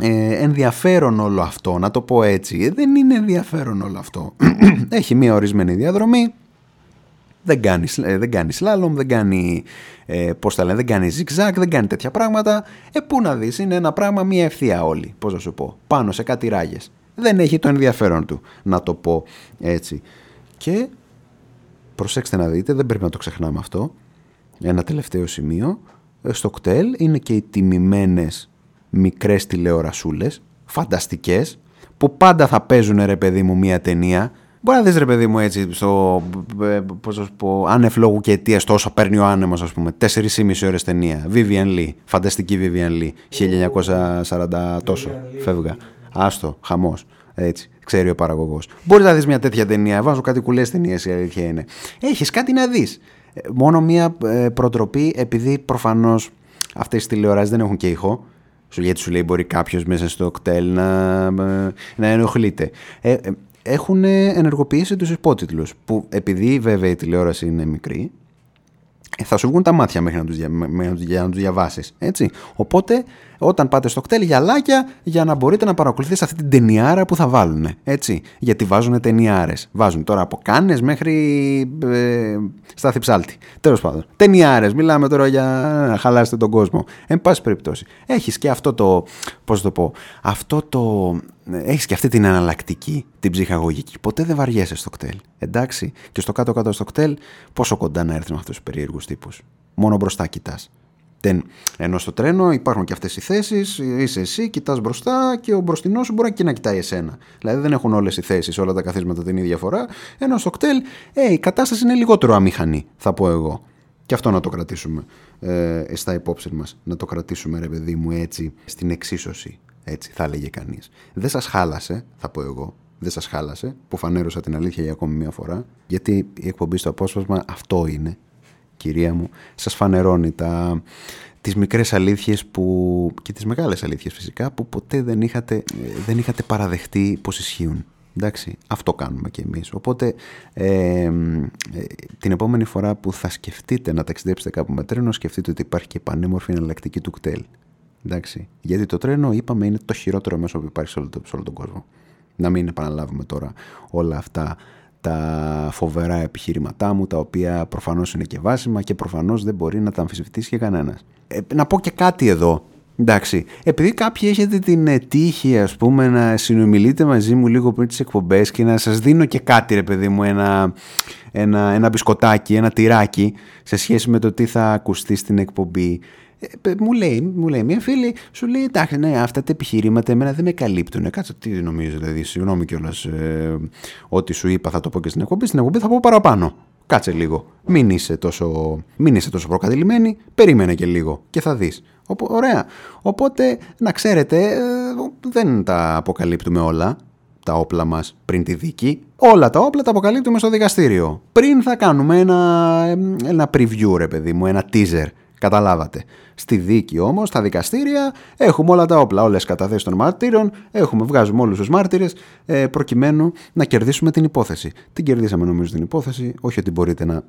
Ε, ενδιαφέρον όλο αυτό, να το πω έτσι. Δεν είναι ενδιαφέρον όλο αυτό. Έχει μια ορισμένη διαδρομή, δεν κάνει, ε, δεν κάνει σλάλομ, δεν κάνει ε, πώς τα λένε, δεν κάνει ζιγ-ζακ, δεν κάνει τέτοια πράγματα. Ε, πού να δεις, είναι ένα πράγμα, μια ευθεία όλη, πώς να σου πω, πάνω σε κάτι ράγες. Δεν έχει το ενδιαφέρον του, να το πω έτσι. Και προσέξτε να δείτε, δεν πρέπει να το ξεχνάμε αυτό. Ένα τελευταίο σημείο, στο κτέλ είναι και οι τιμημένες μικρές τηλεορασούλες, φανταστικές, που πάντα θα παίζουν, ρε παιδί μου, μία ταινία. Μπορεί να δεις, ρε παιδί μου, έτσι, στο, πώς να σου πω, άνευ λόγου και αιτίας, το όσο παίρνει ο άνεμος, ας πούμε, τέσσερις και μισή ώρες ταινία. Vivian Lee, φανταστική Vivian Lee, χίλια εννιακόσια σαράντα τόσο, φεύγα. Άστο, χαμός, έτσι, ξέρει ο παραγωγός. Μπορεί να δεις μια τέτοια ταινία, βάζω κάτι κουλές ταινίες, η αλήθεια είναι. Έχεις κάτι να δεις. Μόνο μία προτροπή, επειδή προφανώς αυτές οι τηλεοράσεις δεν έχουν και ήχο. Γιατί σου λέει μπορεί κάποιος μέσα στο κτέλ να, να ενοχλείται. Ε, έχουν ενεργοποιήσει τους υπότιτλους που, επειδή βέβαια η τηλεόραση είναι μικρή, θα σου βγουν τα μάτια μέχρι να τους, δια, για να τους διαβάσεις, έτσι. Οπότε όταν πάτε στο κτέλ, γυαλάκια για να μπορείτε να παρακολουθείς αυτή την ταινιάρα που θα βάλουν, έτσι. Γιατί βάζουν ταινιάρες. Βάζουν τώρα από Κάνες μέχρι ε, Στάθη Ψάλτη. Τέλος πάντων. Ταινιάρες. Μιλάμε τώρα για να χαλάσετε τον κόσμο. Εν πάση περιπτώσει. Έχεις και αυτό το, πώς το πω, αυτό το... Έχεις και αυτή την εναλλακτική, την ψυχαγωγική. Ποτέ δεν βαριέσαι στο κτέλ. Εντάξει. Και στο κάτω-κάτω στο κτέλ, πόσο κοντά να έρθουν αυτούς τους περίεργους τύπους. Μόνο μπροστά κοιτάς. Δεν. Ενώ στο τρένο υπάρχουν και αυτές οι θέσεις, είσαι εσύ, κοιτάς μπροστά και ο μπροστινός σου μπορεί και να κοιτάει εσένα. Δηλαδή δεν έχουν όλες οι θέσεις, όλα τα καθίσματα την ίδια φορά. Ενώ στο κτέλ ε, η κατάσταση είναι λιγότερο αμηχανή, θα πω εγώ. Και αυτό να το κρατήσουμε ε, στα υπόψη μας. Να το κρατήσουμε, ρε παιδί μου, έτσι, στην εξίσωση. Έτσι θα έλεγε κανείς. Δεν σας χάλασε, θα πω εγώ. δεν σας χάλασε, που φανέρωσα την αλήθεια για ακόμη μία φορά, γιατί η εκπομπή στο απόσπασμα αυτό είναι, κυρία μου, σας φανερώνει τα, τις μικρές αλήθειες που, και τις μεγάλες αλήθειες φυσικά, που ποτέ δεν είχατε, δεν είχατε παραδεχτεί πως ισχύουν. Εντάξει, αυτό κάνουμε κι εμείς. Οπότε ε, ε, την επόμενη φορά που θα σκεφτείτε να ταξιδέψετε κάπου με τρένο, σκεφτείτε ότι υπάρχει και πανέμορφη εναλλακτική του κτέλ. Εντάξει, γιατί το τρένο, είπαμε, είναι το χειρότερο μέσο που υπάρχει σε όλο, το, σε όλο τον κόσμο. Να μην επαναλάβουμε τώρα όλα αυτά τα φοβερά επιχειρηματά μου, τα οποία προφανώς είναι και βάσιμα και προφανώς δεν μπορεί να τα αμφισβητήσει και κανένας. Ε, να πω και κάτι εδώ. Εντάξει, επειδή κάποιοι έχετε την τύχη, ας πούμε, να συνομιλείτε μαζί μου λίγο πριν τις εκπομπές και να σας δίνω και κάτι, ρε παιδί μου, ένα, ένα, ένα μπισκοτάκι, ένα τυράκι, σε σχέση με το τι θα ακουστεί στην εκπομπή. Ε, μου, λέει, μου λέει μια φίλη, σου λέει, εντάξει, ναι, αυτά τα επιχειρήματα εμένα δεν με καλύπτουν. Κάτσε, τι νομίζω, δηλαδή, συγγνώμη κιόλας, ε, ό,τι σου είπα θα το πω και στην εκπομπή. Στην εκπομπή θα πω παραπάνω. Κάτσε λίγο. Μην είσαι τόσο, μην είσαι τόσο προκατηλημένη. Περίμενε και λίγο και θα δεις. Οπό, ωραία. Οπότε, να ξέρετε, ε, δεν τα αποκαλύπτουμε όλα τα όπλα μας πριν τη δίκη. Όλα τα όπλα τα αποκαλύπτουμε στο δικαστήριο. Πριν θα κάνουμε ένα, ένα preview, ρε παιδί μου, ένα teaser. Καταλάβατε. Στη δίκη όμως, στα δικαστήρια, έχουμε όλα τα όπλα, όλες τις καταθέσεις των μαρτύρων, έχουμε, βγάζουμε όλους τους μάρτυρες, ε, προκειμένου να κερδίσουμε την υπόθεση. Την κερδίσαμε νομίζω την υπόθεση, όχι ότι μπορείτε να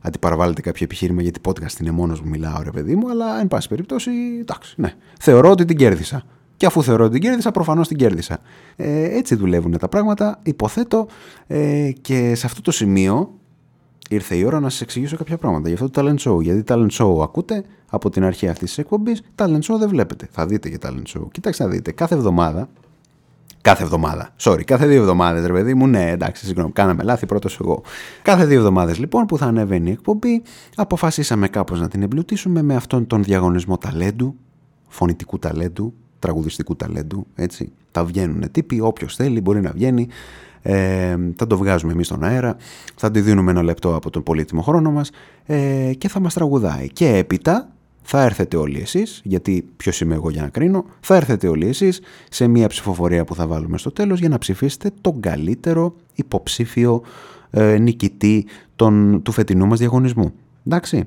αντιπαραβάλλετε κάποιο επιχείρημα, γιατί podcast είναι μόνος μου μιλάω, ρε παιδί μου, αλλά εν πάση περιπτώσει, εντάξει, ναι. Θεωρώ ότι την κέρδισα. Και αφού θεωρώ ότι την κέρδισα, προφανώς την κέρδισα. Ε, έτσι δουλεύουν τα πράγματα, υποθέτω, ε, και σε αυτό το σημείο. Ήρθε η ώρα να σας εξηγήσω κάποια πράγματα για αυτό το talent show. Γιατί talent show ακούτε από την αρχή αυτής της εκπομπής, talent show δεν βλέπετε. Θα δείτε και talent show. Κοιτάξτε να δείτε, κάθε εβδομάδα. Κάθε εβδομάδα. Sorry, κάθε δύο εβδομάδες, ρε παιδί μου. Ναι, εντάξει, συγγνώμη, κάναμε λάθη, πρώτος εγώ. Κάθε δύο εβδομάδες λοιπόν που θα ανεβαίνει η εκπομπή, αποφασίσαμε κάπως να την εμπλουτίσουμε με αυτόν τον διαγωνισμό ταλέντου, φωνητικού ταλέντου, τραγουδιστικού ταλέντου. Έτσι. Τα βγαίνουν τύποι, όποιος θέλει μπορεί να βγαίνει. Ε, θα το βγάζουμε εμείς στον αέρα, θα τη δίνουμε ένα λεπτό από τον πολύτιμο χρόνο μας, ε, και θα μας τραγουδάει. Και έπειτα θα έρθετε όλοι εσείς, γιατί ποιος είμαι εγώ για να κρίνω, θα έρθετε όλοι εσείς σε μια ψηφοφορία που θα βάλουμε στο τέλος για να ψηφίσετε τον καλύτερο υποψήφιο ε, νικητή των, του φετινού μας διαγωνισμού. Εντάξει.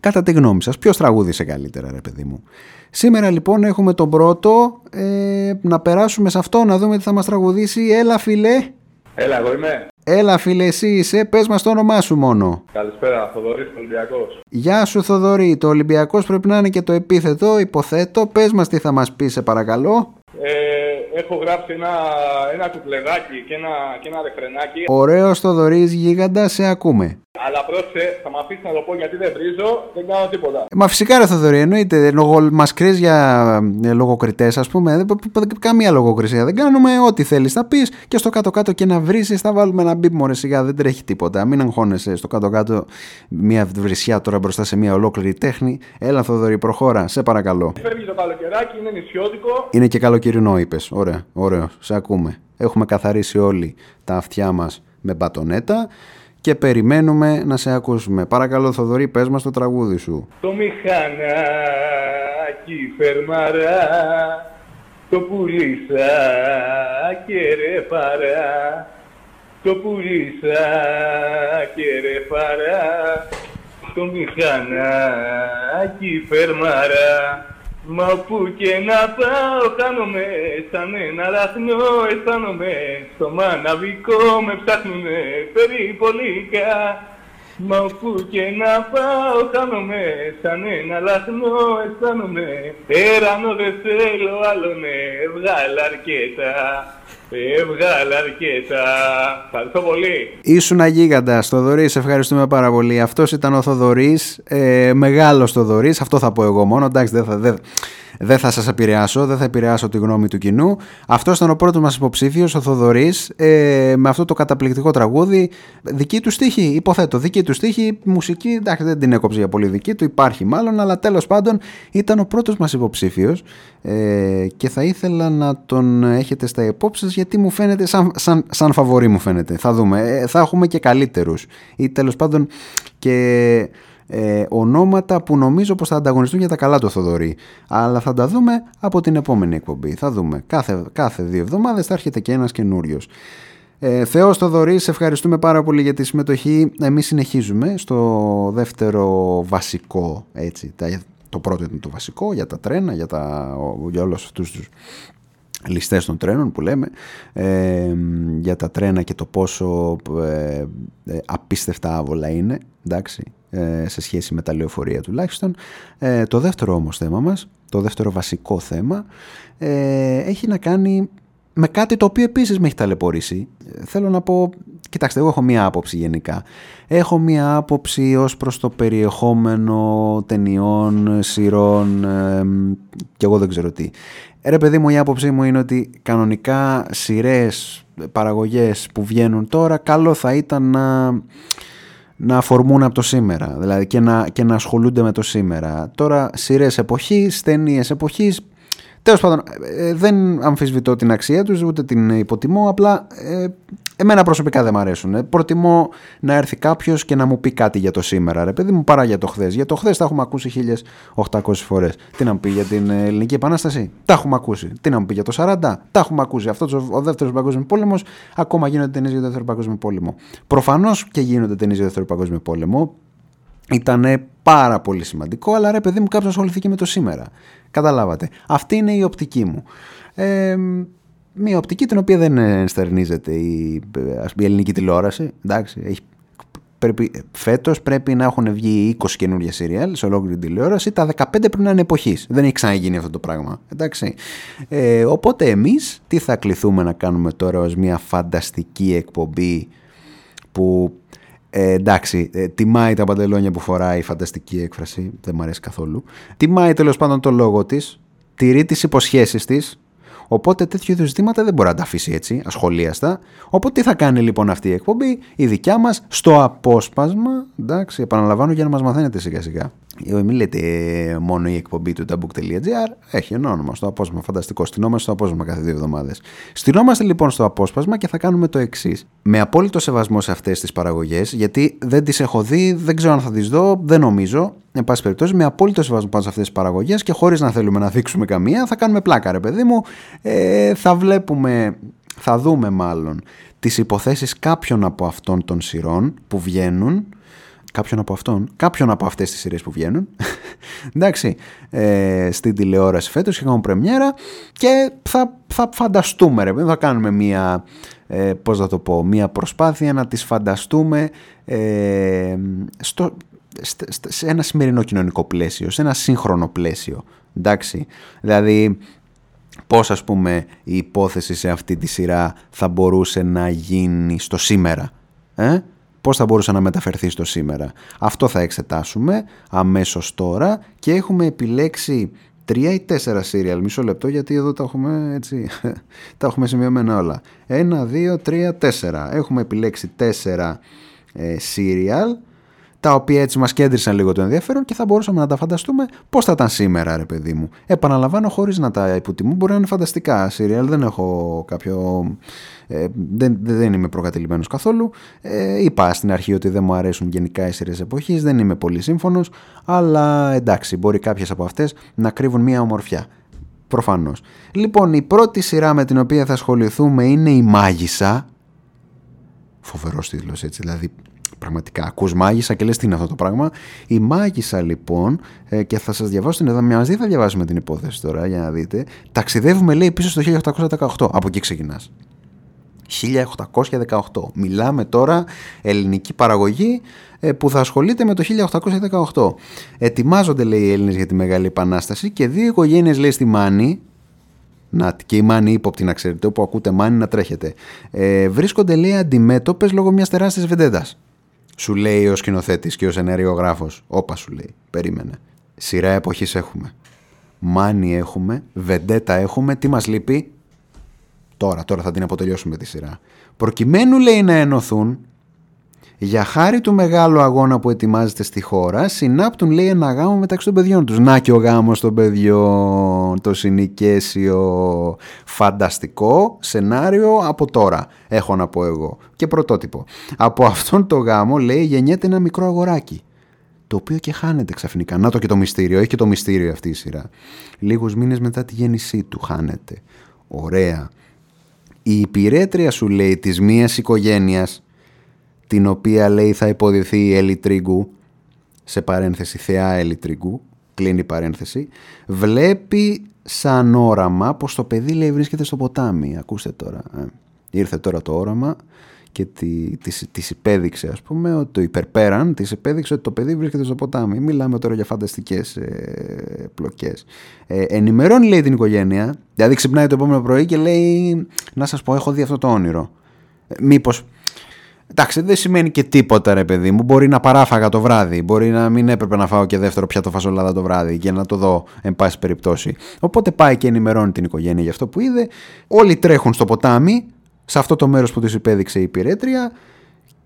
Κατά τη γνώμη σας, ποιος τραγούδισε καλύτερα, ρε παιδί μου. Σήμερα λοιπόν έχουμε τον πρώτο, ε, να περάσουμε σε αυτό, να δούμε τι θα μας τραγουδήσει. Έλα φίλε. Έλα, εγώ είμαι. Έλα φίλε, εσύ είσαι, πες μας το όνομά σου μόνο. Καλησπέρα, Θοδωρής Ολυμπιακός. Γεια σου Θοδωρή, το Ολυμπιακός πρέπει να είναι και το επίθετο, υποθέτω. Πες μας τι θα μας πεις, σε παρακαλώ. Ε, έχω γράψει ένα, ένα κουπλεδάκι και ένα, και ένα ρεφρενάκι. Ωραίος Θοδωρής, γίγαντα, σε ακούμε. Αλλά πρόσεχε, θα μ' αφήσεις να το πω γιατί δεν βρίζω, δεν κάνω τίποτα. Μα φυσικά ρε Θοδωρή, εννοείται, λογο, μας κρίνεις για λογοκριτές, ας πούμε, δεν, καμία λογοκρισία δεν κάνουμε, ό,τι θέλεις θα πεις και στο κάτω-κάτω και να βρήσεις θα βάλουμε ένα μπίπ, μωρέ σιγά, δεν τρέχει τίποτα, μην αγχώνεσαι, στο κάτω-κάτω μια βρισιά τώρα μπροστά σε μια ολόκληρη τέχνη. Έλα Θοδωρή, προχώρα, σε παρακαλώ. Φεύγει το καλοκαιράκι, είναι νησιώτικο. Είναι και καλοκαιρινό είπες, ωραία, ωραίο, σε ακούμε. Έχουμε καθαρίσει όλοι τα αυτιά μας με μπατονέτα. Και περιμένουμε να σε ακούσουμε. Παρακαλώ Θοδωρή, πες μας το τραγούδι σου. Το μηχανάκι φερμαρά, το πουλήσα και ρε παρά, το πουλήσα και ρε παρά, το μηχανάκι φερμαρά. Μα όπου και να πάω χάνομαι, σαν ένα λαχνό αισθάνομαι. Στο μαναβικό με ψάχνουνε περιπολικά. Μα όπου και να πάω χάνομαι, σαν ένα λαχνό αισθάνομαι. Έρανο δεν θέλω άλλον, ναι, έβγαλα αρκετά. Έβγαλα αρκετά. Ευχαριστώ πολύ. Ήσουνα γίγαντας Θοδωρής, ευχαριστούμε πάρα πολύ. Αυτός ήταν ο Θοδωρής, ε, μεγάλος Θοδωρής, αυτό θα πω εγώ μόνο. Εντάξει, δεν θα, δεν, δεν θα σας επηρεάσω, δεν θα επηρεάσω τη γνώμη του κοινού. Αυτός ήταν ο πρώτος μας υποψήφιος, ο Θοδωρής, ε, με αυτό το καταπληκτικό τραγούδι. Δική του στίχη, υποθέτω, δική του στίχη, μουσική, εντάξει δεν την έκοψε για πολύ δική του, υπάρχει μάλλον, αλλά τέλος πάντων ήταν ο πρώτος μας υποψήφιος, ε, και θα ήθελα να τον έχετε στα υπόψη, γιατί μου φαίνεται, σαν, σαν, σαν φαβορί μου φαίνεται. Θα δούμε, ε, θα έχουμε και καλύτερους ή τέλος πάντων και ε, ονόματα που νομίζω πως θα ανταγωνιστούν για τα καλά του Θοδωρή. Αλλά θα τα δούμε από την επόμενη εκπομπή. Θα δούμε. Κάθε, κάθε δύο εβδομάδες θα έρχεται και ένας καινούριος. Ε, Θεός Θοδωρή, σε ευχαριστούμε πάρα πολύ για τη συμμετοχή. Εμείς συνεχίζουμε στο δεύτερο βασικό, έτσι, το πρώτο ήταν το βασικό για τα τρένα, για, τα, για όλους αυτούς τους ληστές των τρένων που λέμε, ε, για τα τρένα και το πόσο ε, ε, απίστευτα άβολα είναι, εντάξει, ε, σε σχέση με τα λεωφορεία τουλάχιστον. Ε, το δεύτερο όμως θέμα μας, το δεύτερο βασικό θέμα, ε, έχει να κάνει με κάτι το οποίο επίσης με έχει ταλαιπωρήσει. Θέλω να πω, κοιτάξτε, εγώ έχω μία άποψη γενικά. Έχω μία άποψη ως προς το περιεχόμενο ταινιών, σειρών ε, και εγώ δεν ξέρω τι. Ρε παιδί μου, η άποψή μου είναι ότι κανονικά σειρές, παραγωγές που βγαίνουν τώρα, καλό θα ήταν να, να αφορμούν από το σήμερα, δηλαδή και να, και να ασχολούνται με το σήμερα. Τώρα σειρές εποχής, ταινίες εποχής, τέλος πάντων, ε, δεν αμφισβητώ την αξία τους, ούτε την υποτιμώ, απλά ε, εμένα προσωπικά δεν μ' αρέσουν. Ε, προτιμώ να έρθει κάποιος και να μου πει κάτι για το σήμερα, ρε παιδί μου, παρά για το χθες. Για το χθες τα έχουμε ακούσει χίλιες οκτακόσιες φορές. Τι να μου πει για την Ελληνική Επανάσταση, τα έχουμε ακούσει. Τι να μου πει για το σαράντα, τα έχουμε ακούσει. Αυτός ο δεύτερος παγκόσμιος πόλεμος, ακόμα γίνονται ταινίες για το δεύτερο παγκόσμιο πόλεμο. Προφανώς και γίνονται ταινίες για το δεύτερο παγκόσμιο πόλεμο. Ήτανε πάρα πολύ σημαντικό, αλλά ρε παιδί μου, κάποιος ασχοληθεί και με το σήμερα. Καταλάβατε. Αυτή είναι η οπτική μου. Ε, μια οπτική την οποία δεν ενστερνίζεται η, η ελληνική τηλεόραση. Εντάξει, έχει, πρέπει, φέτος πρέπει να έχουν βγει είκοσι καινούργια σειριάλ σε ολόκληρη τηλεόραση. Τα δεκαπέντε πρέπει να είναι εποχής. Δεν έχει ξαναγίνει αυτό το πράγμα. Εντάξει. Ε, οπότε εμείς τι θα κληθούμε να κάνουμε τώρα ως μια φανταστική εκπομπή που... Ε, εντάξει, ε, τιμάει τα παντελόνια που φοράει, η φανταστική έκφραση, δεν μου αρέσει καθόλου. Τιμάει τέλος πάντων το λόγο της, τηρεί τις υποσχέσεις της. Οπότε τέτοιου είδους ζητήματα δεν μπορεί να τα αφήσει έτσι, ασχολίαστα. Οπότε τι θα κάνει λοιπόν αυτή η εκπομπή, η δικιά μας, στο απόσπασμα. Εντάξει, επαναλαμβάνω για να μας μαθαίνετε σιγά σιγά. Μην λέτε ε, μόνο η εκπομπή του tabook.gr, έχει ένα όνομα, στο απόσπασμα. Φανταστικό, στηνόμαστε στο απόσπασμα κάθε δύο εβδομάδες. Στηνόμαστε λοιπόν στο απόσπασμα και θα κάνουμε το εξής. Με απόλυτο σεβασμό σε αυτές τις παραγωγές, γιατί δεν τις έχω δει, δεν ξέρω αν θα τις δω, δεν νομίζω. Εν πάση περιπτώσει, με απόλυτο σεβασμό πάνω σε αυτές τις παραγωγές και χωρίς να θέλουμε να δείξουμε καμία, θα κάνουμε πλάκα, ρε παιδί μου. Ε, θα βλέπουμε, θα δούμε μάλλον τις υποθέσεις κάποιων από αυτών των σειρών που βγαίνουν. Κάποιον από αυτόν, κάποιον από αυτές τις σειρές που βγαίνουν, εντάξει, ε, στην τηλεόραση φέτος, είχαμε πρεμιέρα και θα, θα φανταστούμε, ρε, θα κάνουμε μία, ε, πώς θα το πω, μία προσπάθεια να τις φανταστούμε ε, στο, στο, στο, σε ένα σημερινό κοινωνικό πλαίσιο, σε ένα σύγχρονο πλαίσιο, εντάξει, δηλαδή... Πώς ας πούμε η υπόθεση σε αυτή τη σειρά θα μπορούσε να γίνει στο σήμερα, ε? Πώς θα μπορούσε να μεταφερθεί στο σήμερα. Αυτό θα εξετάσουμε αμέσως τώρα και έχουμε επιλέξει τρία ή τέσσερα serial, μισό λεπτό γιατί εδώ τα έχουμε, έτσι, τα έχουμε σημειωμένα όλα. Ένα, δύο, τρία, τέσσερα. Έχουμε επιλέξει τέσσερα ε, serial, τα οποία έτσι μας κέντρισαν λίγο το ενδιαφέρον και θα μπορούσαμε να τα φανταστούμε πώς θα ήταν σήμερα, ρε παιδί μου. Επαναλαμβάνω, χωρίς να τα υποτιμώ, μπορεί να είναι φανταστικά σειριάλ, δεν έχω κάποιο... Ε, δεν, δεν είμαι προκατειλημμένος καθόλου. Ε, είπα στην αρχή ότι δεν μου αρέσουν γενικά οι σειρές εποχής, δεν είμαι πολύ σύμφωνος, αλλά εντάξει, μπορεί κάποιες από αυτές να κρύβουν μια ομορφιά. Προφανώς. Λοιπόν, η πρώτη σειρά με την οποία θα ασχοληθούμε είναι η Μάγισσα. Φοβερός τίτλος, έτσι, δηλαδή. Πραγματικά, ακούς Μάγισσα και λες τι είναι αυτό το πράγμα. Η Μάγισσα λοιπόν, ε, και θα σας διαβάσω την εδώ, μια μαζί θα διαβάσουμε την υπόθεση τώρα για να δείτε. Ταξιδεύουμε, λέει, πίσω στο χίλια οκτακόσια δεκαοκτώ. Από εκεί ξεκινάς. χίλια οκτακόσια δεκαοκτώ. Μιλάμε τώρα ελληνική παραγωγή ε, που θα ασχολείται με το χίλια οκτακόσια δεκαοκτώ. Ετοιμάζονται, λέει, οι Έλληνες για τη Μεγάλη Επανάσταση και δύο οικογένειες, λέει, στη Μάνη. Να, και η Μάνη ύποπτη, να ξέρετε, όπου ακούτε Μάνη να τρέχετε. Ε, βρίσκονται, λέει, αντιμέτωπες λόγω μιας τεράστιας βεντέτας. Σου λέει ο σκηνοθέτης και ο σεναριογράφος. Όπα, σου λέει, περίμενε. Σειρά εποχής έχουμε. Μάνι έχουμε, βεντέτα έχουμε. Τι μας λείπει? Τώρα, τώρα θα την αποτελειώσουμε τη σειρά. Προκειμένου, λέει, να ενωθούν, για χάρη του μεγάλου αγώνα που ετοιμάζεται στη χώρα, συνάπτουν, λέει, ένα γάμο μεταξύ των παιδιών τους. Να και ο γάμος των παιδιών, το συνοικέσιο, φανταστικό σενάριο από τώρα, έχω να πω εγώ, και πρωτότυπο. Από αυτόν το γάμο, λέει, γεννιέται ένα μικρό αγοράκι, το οποίο και χάνεται ξαφνικά. Να το και το μυστήριο, έχει και το μυστήριο αυτή η σειρά. Λίγους μήνες μετά τη γέννησή του χάνεται. Ωραία. Η υπηρέτρια, σου λέει, της μίας οικογένειας, την οποία, λέει, θα υποδηθεί η Ηλή Τρίγκου, σε παρένθεση θεά Ηλή Τρίγκου, κλείνει παρένθεση, βλέπει σαν όραμα πως το παιδί, λέει, βρίσκεται στο ποτάμι. Ακούστε τώρα. Ε. Ήρθε τώρα το όραμα και τη, της, της υπέδειξε, ας πούμε, ότι το υπερπέραν, της υπέδειξε ότι το παιδί βρίσκεται στο ποτάμι. Μιλάμε τώρα για φανταστικές ε, πλοκές. Ε, ενημερώνει, λέει, την οικογένεια, δηλαδή ξυπνάει το επόμενο πρωί και λέει, να σας πω, έχω δει αυτό το όνειρο. Ε, μήπως... Εντάξει, δεν σημαίνει και τίποτα, ρε παιδί μου. Μπορεί να παράφαγα το βράδυ. Μπορεί να μην έπρεπε να φάω και δεύτερο πιάτο φασολάδα το βράδυ για να το δω, εν πάση περιπτώσει. Οπότε πάει και ενημερώνει την οικογένεια για αυτό που είδε. Όλοι τρέχουν στο ποτάμι, σε αυτό το μέρος που τους υπέδειξε η υπηρέτρια,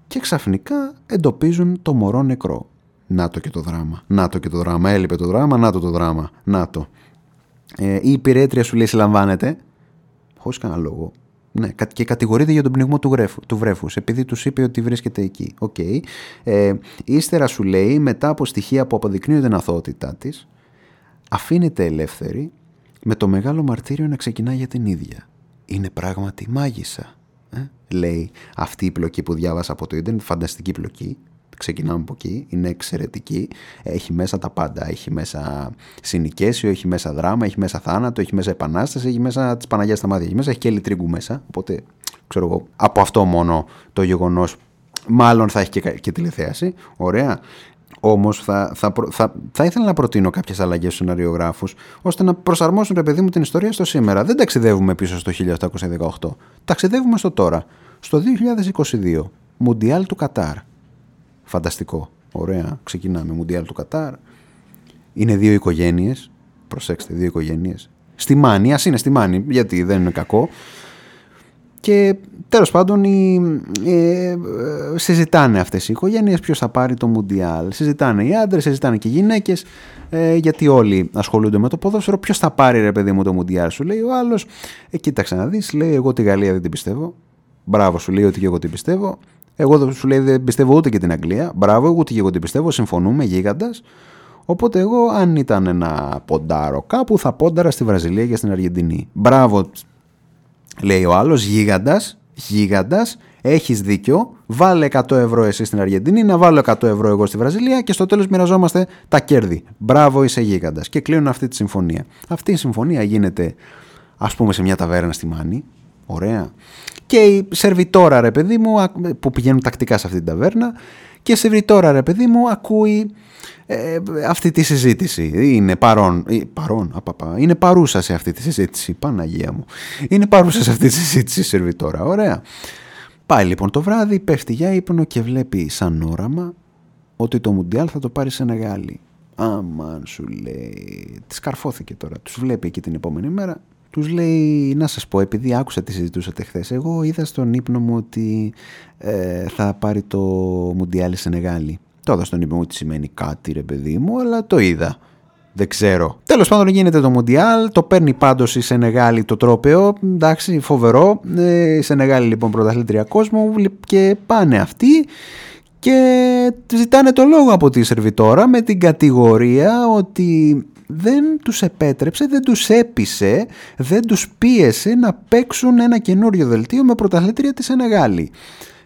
και ξαφνικά εντοπίζουν το μωρό νεκρό. Να το και το δράμα. Να το και το δράμα. Έλειπε το δράμα. Να το το δράμα. Να το. Ε, η υπηρέτρια, σου λέει, συλλαμβάνεται. Χωρίς κανένα λόγο. Ναι, και κατηγορείται για τον πνιγμό του, γρέφου, του βρέφους, επειδή τους είπε ότι βρίσκεται εκεί. Okay. Ε, ύστερα, σου λέει, μετά από στοιχεία που αποδεικνύουν την αθωότητά της, αφήνεται ελεύθερη, με το μεγάλο μαρτύριο να ξεκινά για την ίδια. Είναι πράγματι μάγισσα, ε? λέει αυτή η πλοκή που διάβασα από το ίντερνετ, φανταστική πλοκή. Ξεκινάμε από εκεί, είναι εξαιρετική, έχει μέσα τα πάντα, έχει μέσα συνοικέσιο, έχει μέσα δράμα, έχει μέσα θάνατο, έχει μέσα επανάσταση, έχει μέσα τις Παναγιάς στα μάτια, έχει μέσα, έχει και Ηλή Τρίγκου μέσα, οπότε ξέρω εγώ, από αυτό μόνο το γεγονός μάλλον θα έχει και, και τηλεθέαση, ωραία. Όμως θα, θα, θα, θα ήθελα να προτείνω κάποιες αλλαγές στους σεναριογράφους ώστε να προσαρμόσουν, ρε παιδί μου, την ιστορία στο σήμερα. Δεν ταξιδεύουμε πίσω στο χίλια οκτακόσια δεκαοκτώ, ταξιδεύουμε στο τώρα, στο δύο χιλιάδες είκοσι δύο, Μουντιάλ του Κατάρ. Φανταστικό. Ωραία. Ξεκινάμε. Μουντιάλ του Κατάρ. Είναι δύο οικογένειες. Προσέξτε, δύο οικογένειες. Στη Μάνη. Ας είναι στη Μάνη, γιατί δεν είναι κακό. Και τέλος πάντων οι, ε, ε, συζητάνε αυτές οι οικογένειες ποιος θα πάρει το Μουντιάλ. Συζητάνε οι άντρες, συζητάνε και οι γυναίκες. Ε, γιατί όλοι ασχολούνται με το ποδόσφαιρο. Ποιος θα πάρει, ρε παιδί μου, το Μουντιάλ, σου λέει ο άλλος. Ε, κοίταξε να δεις. Λέει, εγώ τη Γαλλία δεν την πιστεύω. Μπράβο, σου λέει, ότι και εγώ την πιστεύω. Εγώ, σου λέει, δεν πιστεύω ούτε και την Αγγλία. Μπράβο, εγώ ούτε και εγώ την πιστεύω. Συμφωνούμε, γίγαντας. Οπότε εγώ, αν ήταν ένα ποντάρο κάπου, θα πόνταρα στη Βραζιλία και στην Αργεντινή. Μπράβο, λέει ο άλλος, γίγαντας, γίγαντας, έχεις δίκιο. Βάλε εκατό ευρώ εσύ στην Αργεντινή, να βάλω εκατό ευρώ εγώ στη Βραζιλία και στο τέλος μοιραζόμαστε τα κέρδη. Μπράβο, είσαι γίγαντας. Και κλείνουν αυτή τη συμφωνία. Αυτή η συμφωνία γίνεται, ας πούμε, σε μια ταβέρνα στη Μάνη. Ωραία. Και η σερβιτόρα, ρε παιδί μου, που πηγαίνουν τακτικά σε αυτή την ταβέρνα, και η σερβιτόρα, ρε παιδί μου, ακούει ε, αυτή τη συζήτηση. Είναι παρόν, παρόν απαπα, είναι παρούσα σε αυτή τη συζήτηση. Παναγία μου. Είναι παρούσα σε αυτή τη συζήτηση η σερβιτόρα. Ωραία. Πάει λοιπόν το βράδυ, πέφτει για ύπνο και βλέπει σαν όραμα ότι το Μουντιάλ θα το πάρει σε ένα Γάλλη. Αμάν, σου λέει. Τη καρφώθηκε τώρα. Τους βλέπει και την επόμενη μέρα. Τους λέει, να σας πω, επειδή άκουσα τι συζητούσατε χθες, εγώ είδα στον ύπνο μου ότι ε, θα πάρει το Μουντιάλ η Σενεγάλη. Το είδα στον ύπνο μου ότι σημαίνει κάτι, ρε παιδί μου, αλλά το είδα. Δεν ξέρω. Τέλος πάντων, γίνεται το Μουντιάλ, το παίρνει πάντως η Σενεγάλη το τρόπαιο, εντάξει, φοβερό. Ε, η Σενεγάλη λοιπόν πρωταθλήτρια κόσμου και πάνε αυτοί και ζητάνε το λόγο από τη σερβιτόρα με την κατηγορία ότι... δεν τους επέτρεψε, δεν τους έπεισε, δεν τους πίεσε να παίξουν ένα καινούριο δελτίο με πρωταθλήτρια της Σενεγάλη.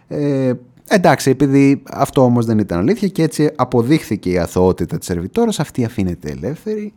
Ε, εντάξει, επειδή αυτό όμως δεν ήταν αλήθεια και έτσι αποδείχθηκε η αθωότητα της σερβιτόρας, αυτή αφήνεται ελεύθερη,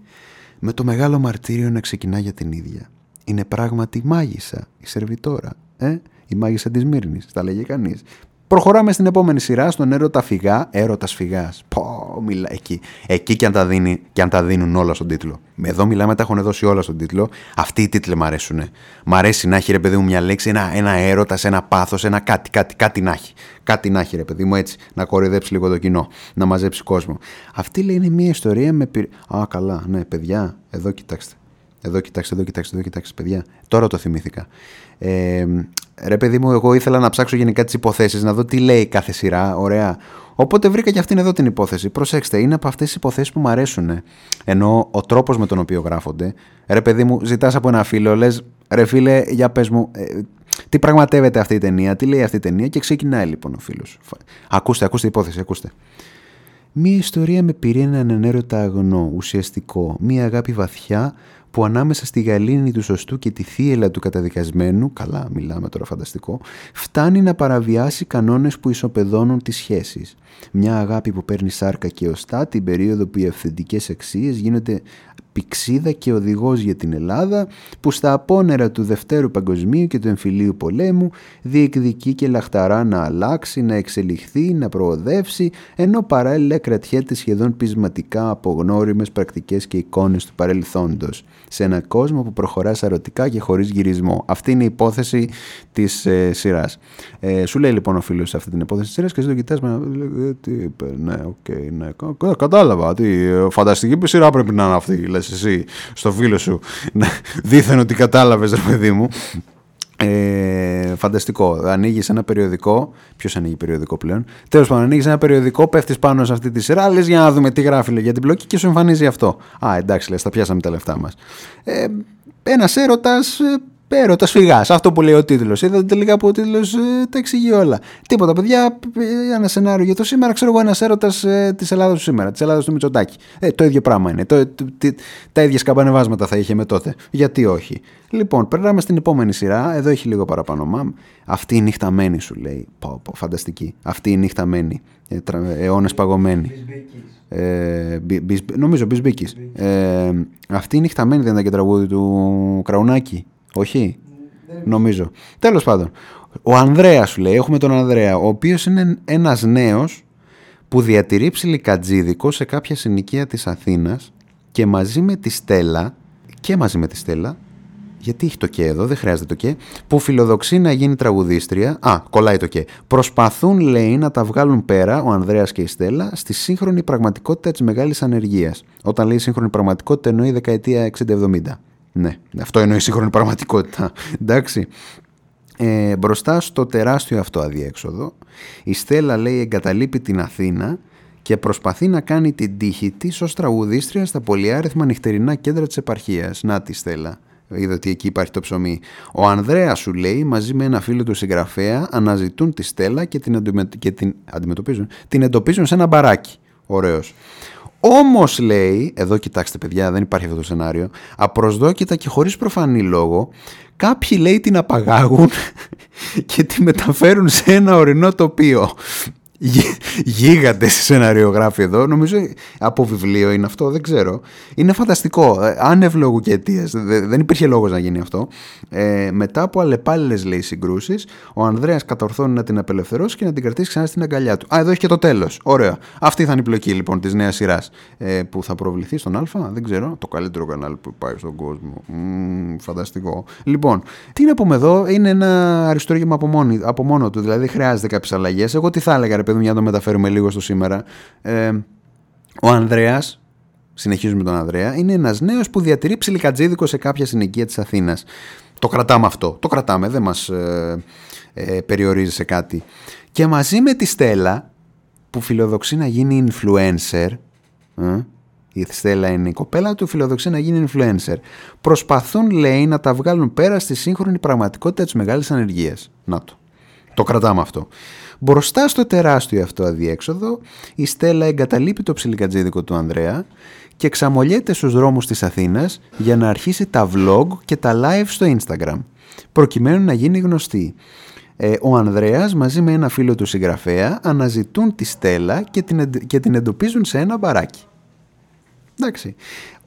με το μεγάλο μαρτύριο να ξεκινά για την ίδια. Είναι πράγματι μάγισσα η σερβιτόρα, ε? η μάγισσα της Μύρνης, τα λέγει κανείς. Προχωράμε στην επόμενη σειρά, στον έρωτα φυγά, έρωτα φυγάς. Πω, μιλά, εκεί, εκεί και, αν τα δίνει, και αν τα δίνουν όλα στον τίτλο. Εδώ μιλάμε, τα έχουν δώσει όλα στον τίτλο. Αυτοί οι τίτλοι μ' αρέσουν. Μ' αρέσει να έχει, ρε παιδί μου, μια λέξη, ένα, ένα έρωτα, ένα πάθος, ένα κάτι, κάτι, κάτι να έχει. Κάτι να έχει, ρε παιδί μου, έτσι. Να κοροϊδέψει λίγο το κοινό, να μαζέψει κόσμο. Αυτή, λέει, είναι μια ιστορία με. Πυρ... Α, καλά, ναι, παιδιά, εδώ κοιτάξτε. Εδώ κοιτάξτε, εδώ κοιτάξτε, εδώ κοιτάξτε, παιδιά. Τώρα το θυμήθηκα. Ε, ρε παιδί μου, εγώ ήθελα να ψάξω γενικά τις υποθέσεις, να δω τι λέει κάθε σειρά. Ωραία. Οπότε βρήκα και αυτήν εδώ την υπόθεση. Προσέξτε, είναι από αυτές τις υποθέσεις που μου αρέσουν. Ενώ ο τρόπος με τον οποίο γράφονται. Ρε παιδί μου, ζητάς από ένα φίλο, λες, ρε φίλε, για πες μου, ε, τι πραγματεύεται αυτή η ταινία, τι λέει αυτή η ταινία, και ξεκινάει λοιπόν ο φίλος. Ακούστε, ακούστε υπόθεση, ακούστε. Μία ιστορία με πυρήνα, έναν έρωτα αγνό, ουσιαστικό, μία αγάπη βαθιά που ανάμεσα στη γαλήνη του σωστού και τη θύελα του καταδικασμένου, καλά μιλάμε τώρα, φανταστικό, φτάνει να παραβιάσει κανόνες που ισοπεδώνουν τις σχέσεις. Μια αγάπη που παίρνει σάρκα και οστά την περίοδο που οι αυθεντικές αξίες γίνονται πηξίδα και οδηγός για την Ελλάδα, που στα απόνερα του Δευτέρου Παγκοσμίου και του Εμφυλίου Πολέμου διεκδικεί και λαχταρά να αλλάξει, να εξελιχθεί, να προοδεύσει, ενώ παράλληλα κρατιέται σχεδόν πεισματικά από γνώριμες πρακτικές και εικόνες του παρελθόντος, σε έναν κόσμο που προχωρά σαρωτικά και χωρίς γυρισμό. Αυτή είναι η υπόθεση της ε, σειράς. Ε, σου λέει λοιπόν ο φίλος αυτή την υπόθεση της σειράς και εσύ το κοιτάς με... Τι είπε, ναι, οκ, okay, ναι, κα, κατάλαβα. Τι, φανταστική σειρά πρέπει να είναι αυτή, λες εσύ στο φίλο σου. Δήθεν ότι κατάλαβες, ρε παιδί μου. Ε, φανταστικό. Ανοίγεις ένα περιοδικό. Ποιος ανοίγει περιοδικό πλέον? Τέλος πάντων, ανοίγεις ένα περιοδικό, πέφτεις πάνω σε αυτή τη σειρά, λες για να δούμε τι γράφει λέει, για την πλοκή και σου εμφανίζει αυτό. Α, εντάξει, λες, τα πιάσαμε τα λεφτά μας. Ε, ένας έρωτας. Έρωτα φυγά. Αυτό που λέει ο τίτλος. Είδατε τελικά που ο τίτλος ε, τα εξηγεί όλα. Τίποτα, παιδιά. Ένα σενάριο για το σήμερα. Ξέρω εγώ, ένας έρωτας ε, της Ελλάδας του σήμερα, της Ελλάδας του Μητσοτάκη. Ε, το ίδιο πράγμα είναι. Το, το, το, τα ίδια σκαμπανεβάσματα θα είχε με τότε. Γιατί όχι. Λοιπόν, περνάμε στην επόμενη σειρά. Εδώ έχει λίγο παραπάνω. Μαμ. Αυτή η νύχτα μένει, σου λέει. Πω, πω, φανταστική. Αυτή η νύχτα μένει. Ε, αιώνες παγωμένη. Ε, μπι, μπι, νομίζω Μπισμπίκη. Ε, αυτή η νύχτα μένει δεν ήταν και τραγούδι του Κραουνάκη? Όχι, νομίζω. Τέλος πάντων, ο Ανδρέας σου λέει, έχουμε τον Ανδρέα, ο οποίος είναι ένας νέος που διατηρεί ψιλικατζίδικο σε κάποια συνοικία της Αθήνας και μαζί με τη Στέλλα, και μαζί με τη Στέλλα, γιατί έχει το και εδώ, δεν χρειάζεται το και, που φιλοδοξεί να γίνει τραγουδίστρια, α, κολλάει το και, προσπαθούν, λέει, να τα βγάλουν πέρα, ο Ανδρέας και η Στέλλα, στη σύγχρονη πραγματικότητα της μεγάλης ανεργίας. Όταν λέει σύγχρονη πραγματικότητα εννοεί δεκαετία εξήντα εβδομήντα. Ναι, αυτό εννοεί η σύγχρονη πραγματικότητα. Εντάξει. Ε, μπροστά στο τεράστιο αυτό αδιέξοδο, η Στέλλα, λέει, εγκαταλείπει την Αθήνα και προσπαθεί να κάνει την τύχη της ως τραγουδίστρια στα πολυάριθμα νυχτερινά κέντρα της επαρχίας. Να τη Στέλλα. Είδα ότι εκεί υπάρχει το ψωμί. Ο Ανδρέας, σου λέει, μαζί με ένα φίλο του συγγραφέα, αναζητούν τη Στέλλα και την, αντιμετ... και την... αντιμετωπίζουν. Την εντοπίζουν σε ένα μπαράκι. Ωραίος. Όμως, λέει, εδώ κοιτάξτε παιδιά, δεν υπάρχει αυτό το σενάριο, απροσδόκητα και χωρίς προφανή λόγο, κάποιοι, λέει, την απαγάγουν και τη μεταφέρουν σε ένα ορεινό τοπίο. Γίγαντες σεναριογράφοι εδώ, νομίζω από βιβλίο είναι αυτό, δεν ξέρω. Είναι φανταστικό, άνευ λόγου και αιτίας, δεν υπήρχε λόγος να γίνει αυτό. Ε, μετά από αλλεπάλληλες, λέει, συγκρούσεις, ο Ανδρέας κατορθώνει να την απελευθερώσει και να την κρατήσει ξανά στην αγκαλιά του. Α, εδώ έχει και το τέλος. Ωραία. Αυτή θα είναι η πλοκή λοιπόν της νέας σειράς ε, που θα προβληθεί στον Άλφα, δεν ξέρω. Το καλύτερο κανάλι που υπάρχει στον κόσμο. Μ, φανταστικό. Λοιπόν, τι να πούμε εδώ, είναι ένα αριστούργημα από, μόνοι, από μόνο του, δηλαδή χρειάζεται κάποιες αλλαγές. Εγώ τι θα έλεγα, ρε παιδί μου, για να το μεταφέρουμε λίγο στο σήμερα. Ε, ο Ανδρέας, συνεχίζουμε τον Ανδρέα, είναι ένας νέος που διατηρεί ψιλικατζίδικο σε κάποια συνοικία της Αθήνας. Το κρατάμε αυτό, το κρατάμε, δεν μας ε, ε, περιορίζει σε κάτι. Και μαζί με τη Στέλλα, που φιλοδοξεί να γίνει influencer, ε, η Στέλλα είναι η κοπέλα του, φιλοδοξεί να γίνει influencer, προσπαθούν, λέει, να τα βγάλουν πέρα στη σύγχρονη πραγματικότητα της μεγάλης ανεργίας. Να το. Το κρατάμε αυτό. Μπροστά στο τεράστιο αυτό αδιέξοδο, η Στέλλα εγκαταλείπει το ψιλικατζίδικο του Ανδρέα και ξαμολιέται στους δρόμους της Αθήνας για να αρχίσει τα vlog και τα live στο Instagram, προκειμένου να γίνει γνωστή. Ε, ο Ανδρέας μαζί με ένα φίλο του συγγραφέα αναζητούν τη Στέλλα και την, εν, και την εντοπίζουν σε ένα μπαράκι. Εντάξει.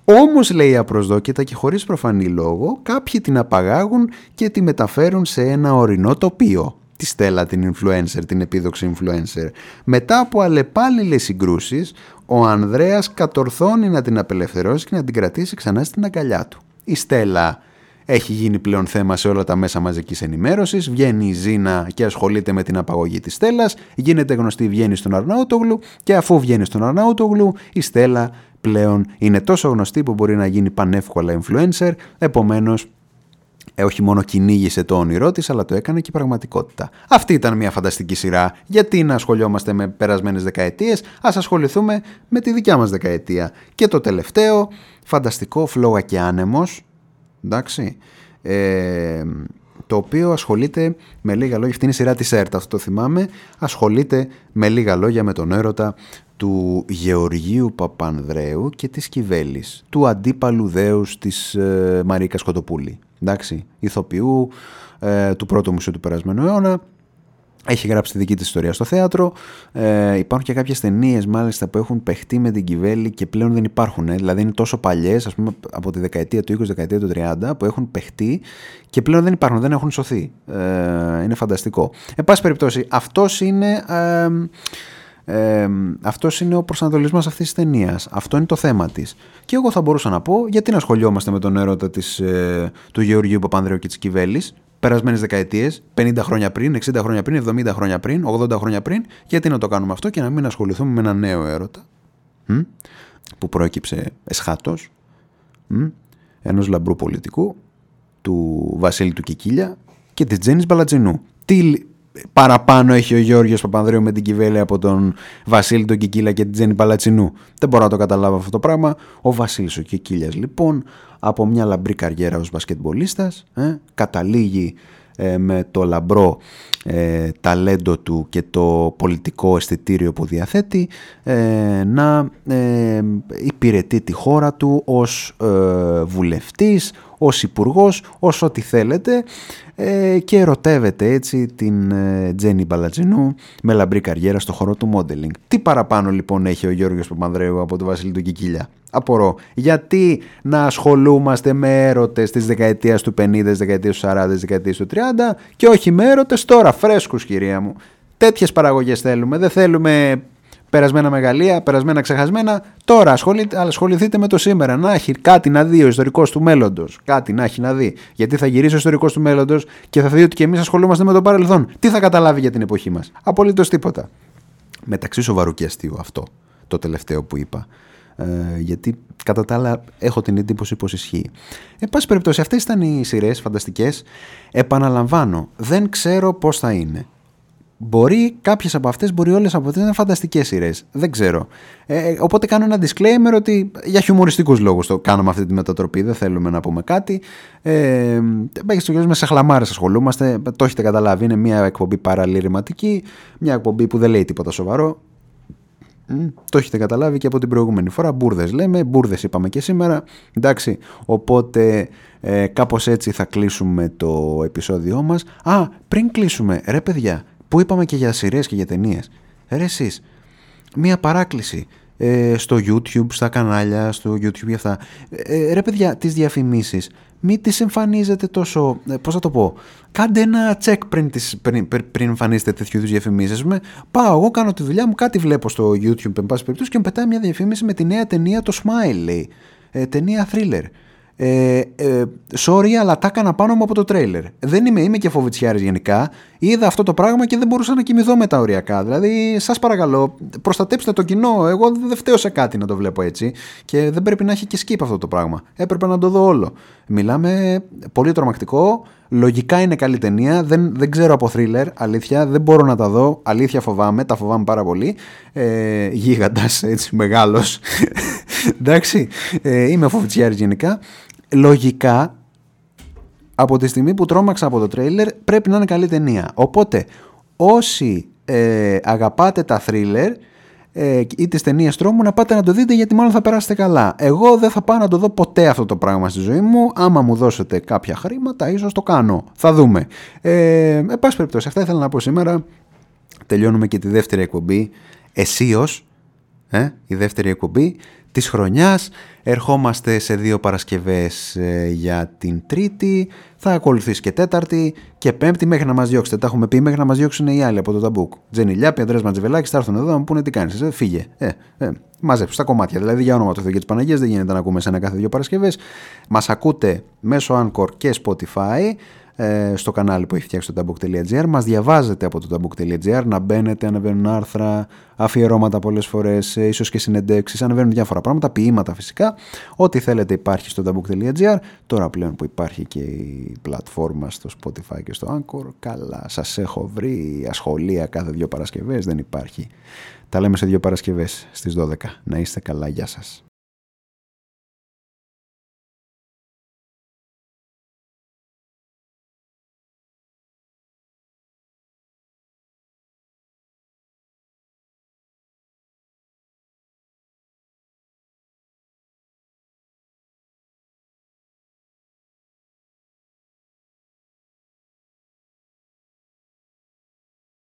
Όμως, λέει, απροσδόκητα και χωρίς προφανή λόγο, κάποιοι την απαγάγουν και τη μεταφέρουν σε ένα ορεινό τοπίο. Τη Στέλλα, την influencer, την επίδοξη influencer. Μετά από αλλεπάλληλες συγκρούσεις, ο Ανδρέας κατορθώνει να την απελευθερώσει και να την κρατήσει ξανά στην αγκαλιά του. Η Στέλλα έχει γίνει πλέον θέμα σε όλα τα μέσα μαζικής ενημέρωσης, βγαίνει η Ζήνα και ασχολείται με την απαγωγή της Στέλλας, γίνεται γνωστή, βγαίνει στον Αρναούτογλου και αφού βγαίνει στον Αρναούτογλου, η Στέλλα πλέον είναι τόσο γνωστή που μπορεί να γίνει πανεύκολα influencer, επομένως, Ε, όχι μόνο κυνήγησε το όνειρό της, αλλά το έκανε και πραγματικότητα. Αυτή ήταν μια φανταστική σειρά. Γιατί να ασχολιόμαστε με περασμένες δεκαετίες, ας ασχοληθούμε με τη δικιά μας δεκαετία. Και το τελευταίο, φανταστικό, φλόγα και άνεμος. Εντάξει. Ε, το οποίο ασχολείται με λίγα λόγια, αυτή είναι η σειρά της ΕΡΤ, αυτό το θυμάμαι, ασχολείται με λίγα λόγια με τον έρωτα του Γεωργίου Παπανδρέου και της Κυβέλης, του αντίπαλου δέους της ε, Μαρίκας Κοτοπούλη, εντάξει, ηθοποιού ε, του πρώτου μουσείου του περασμένου αιώνα. Έχει γράψει τη δική της ιστορία στο θέατρο. Ε, υπάρχουν και κάποιες ταινίες μάλιστα που έχουν παιχτεί με την Κυβέλη και πλέον δεν υπάρχουν. Ε. Δηλαδή είναι τόσο παλιές, ας πούμε από τη δεκαετία του είκοσι, δεκαετία του τριάντα, που έχουν παιχτεί και πλέον δεν υπάρχουν, δεν έχουν σωθεί. Ε, είναι φανταστικό. Εν πάση περιπτώσει, αυτός είναι, ε, ε, αυτός είναι ο προσανατολισμός αυτής της ταινίας. Αυτό είναι το θέμα της. Και εγώ θα μπορούσα να πω, γιατί να ασχολιόμαστε με τον έρωτα της, ε, του Γεωργίου Παπανδρέου και της Κυβέλης. Περασμένες δεκαετίες, πενήντα χρόνια πριν, εξήντα χρόνια πριν, εβδομήντα χρόνια πριν, ογδόντα χρόνια πριν, γιατί να το κάνουμε αυτό και να μην ασχοληθούμε με ένα νέο έρωτα μ? που προέκυψε εσχάτως μ? ενός λαμπρού πολιτικού, του Βασίλη του Κικίλια και της Τζένης Μπαλατσινού. Τι παραπάνω έχει ο Γεώργιος Παπανδρέου με την Κυβέλη από τον Βασίλη τον Κικίλια και την Τζένη Μπαλατσινού? Δεν μπορώ να το καταλάβω αυτό το πράγμα. Ο Βασίλης ο Κικίλιας λοιπόν, από μια λαμπρή καριέρα ως μπασκετμπολίστας, ε, καταλήγει ε, με το λαμπρό ε, ταλέντο του και το πολιτικό αισθητήριο που διαθέτει ε, να ε, υπηρετεί τη χώρα του ως ε, βουλευτής, ως υπουργός, ως ό,τι θέλετε, ε, και ερωτεύεται έτσι την ε, Τζένη Μπαλατσινού με λαμπρή καριέρα στο χώρο του μόντελινγκ. Τι παραπάνω λοιπόν έχει ο Γιώργος Παπανδρέου από τον Βασίλη τον Κικίλια? Απορώ. Γιατί να ασχολούμαστε με έρωτες της δεκαετίας του πενήντα, της δεκαετίας του σαράντα, της δεκαετίας του τριάντα και όχι με έρωτες τώρα, φρέσκους κυρία μου. Τέτοιες παραγωγές θέλουμε, δεν θέλουμε... Περασμένα μεγαλεία, περασμένα ξεχασμένα. Τώρα ασχοληθείτε με το σήμερα. Να έχει κάτι να δει ο ιστορικός του μέλλοντος. Κάτι να έχει να δει. Γιατί θα γυρίσει ο ιστορικός του μέλλοντος και θα δει ότι και εμείς ασχολούμαστε με το παρελθόν. Τι θα καταλάβει για την εποχή μας? Απολύτως τίποτα. Μεταξύ σοβαρού και αστείου αυτό το τελευταίο που είπα. Ε, γιατί κατά τα άλλα έχω την εντύπωση πως ισχύει. Εν πάση περιπτώσει, αυτές ήταν οι σειρές φανταστικές. Επαναλαμβάνω, δεν ξέρω πώς θα είναι. Μπορεί κάποιες από αυτές, μπορεί όλες από αυτές να είναι φανταστικές σειρές. Δεν ξέρω. Ε, οπότε κάνω ένα disclaimer ότι για χιουμοριστικούς λόγους το κάναμε αυτή τη μετατροπή. Δεν θέλουμε να πούμε κάτι. Ε, με σαχλαμάρες ασχολούμαστε. Το έχετε καταλάβει. Είναι μια εκπομπή παραλυρηματική. Μια εκπομπή που δεν λέει τίποτα σοβαρό. Mm, το έχετε καταλάβει και από την προηγούμενη φορά. Μπούρδες λέμε, μπούρδες είπαμε και σήμερα. Εντάξει, οπότε ε, κάπως έτσι θα κλείσουμε το επεισόδιό μας. Α, πριν κλείσουμε, ρε παιδιά. Που είπαμε και για σειρές και για ταινίες. Ρε εσείς, μία παράκληση ε, στο YouTube, στα κανάλια, στο YouTube και αυτά. Ε, ρε παιδιά, τις διαφημίσεις, μην τις εμφανίζετε τόσο, ε, πώς θα το πω, κάντε ένα check πριν, τις, πριν, πριν εμφανίσετε τέτοιου είδους διαφημίσεις. Με, πάω, εγώ κάνω τη δουλειά μου, κάτι βλέπω στο YouTube, εν πάση περιπτώσει, και μου πετάει μια διαφήμιση με τη νέα ταινία, το Smiley, ε, ταινία thriller. Ε, ε, sorry, αλλά τα έκανα πάνω μου από το τρέιλερ. Δεν είμαι, είμαι και φοβητσιάρης γενικά. Είδα αυτό το πράγμα και δεν μπορούσα να κοιμηθώ μετά οριακά. Δηλαδή, σας παρακαλώ, προστατέψτε το κοινό. Εγώ δεν φταίω σε κάτι να το βλέπω έτσι. Και δεν πρέπει να έχει και skip αυτό το πράγμα. Έπρεπε να το δω όλο. Μιλάμε πολύ τρομακτικό. Λογικά είναι καλή ταινία. Δεν, δεν ξέρω από θρίλερ. Αλήθεια, δεν μπορώ να τα δω. Αλήθεια, φοβάμαι. Τα φοβάμαι πάρα πολύ. Ε, γίγαντας, έτσι, μεγάλος. Εντάξει. Ε, είμαι φοβητσιάρης γενικά. Λογικά, από τη στιγμή που τρόμαξα από το τρέιλερ, πρέπει να είναι καλή ταινία. Οπότε, όσοι ε, αγαπάτε τα θρίλερ ε, ή τις ταινίες τρόμου, να πάτε να το δείτε, γιατί μάλλον θα περάσετε καλά. Εγώ δεν θα πάω να το δω ποτέ αυτό το πράγμα στη ζωή μου. Άμα μου δώσετε κάποια χρήματα, ίσως το κάνω. Θα δούμε. Ε, εν πάση περιπτώσει, αυτά ήθελα να πω σήμερα. Τελειώνουμε και τη δεύτερη εκπομπή. Εσίως, ε, η δεύτερη εκπομπή της χρονιάς. Ερχόμαστε σε δύο Παρασκευές ε, για την Τρίτη. Θα ακολουθήσει και Τέταρτη και Πέμπτη μέχρι να μας διώξετε. Τα έχουμε πει, μέχρι να μας διώξουν οι άλλοι από το Tabook. Τζένη Λιάπη, Αντρέας Ματζεβελάκης, θα έρθουν εδώ να μου πούνε τι κάνεις. Ε, φύγε. Ε, ε, Μαζέψου τα κομμάτια. Δηλαδή, για όνομα του Θεού και της Παναγίας, δεν γίνεται να ακούμε σε ένα κάθε δύο Παρασκευές. Μας ακούτε μέσω Anchor και Spotify, στο κανάλι που έχει φτιάξει το tabook.gr. Μας διαβάζετε από το tabook.gr. Να μπαίνετε, ανεβαίνουν άρθρα, αφιερώματα πολλές φορές, ίσως και συνεντέξεις, ανεβαίνουν διάφορα πράγματα, ποίηματα φυσικά. Ό,τι θέλετε υπάρχει στο tabook.gr. Τώρα πλέον που υπάρχει και η πλατφόρμα στο Spotify και στο Anchor, καλά, σας έχω βρει. Ασχολία κάθε δύο Παρασκευές δεν υπάρχει. Τα λέμε σε δύο Παρασκευές στις δώδεκα. Να είστε καλά, γεια σας.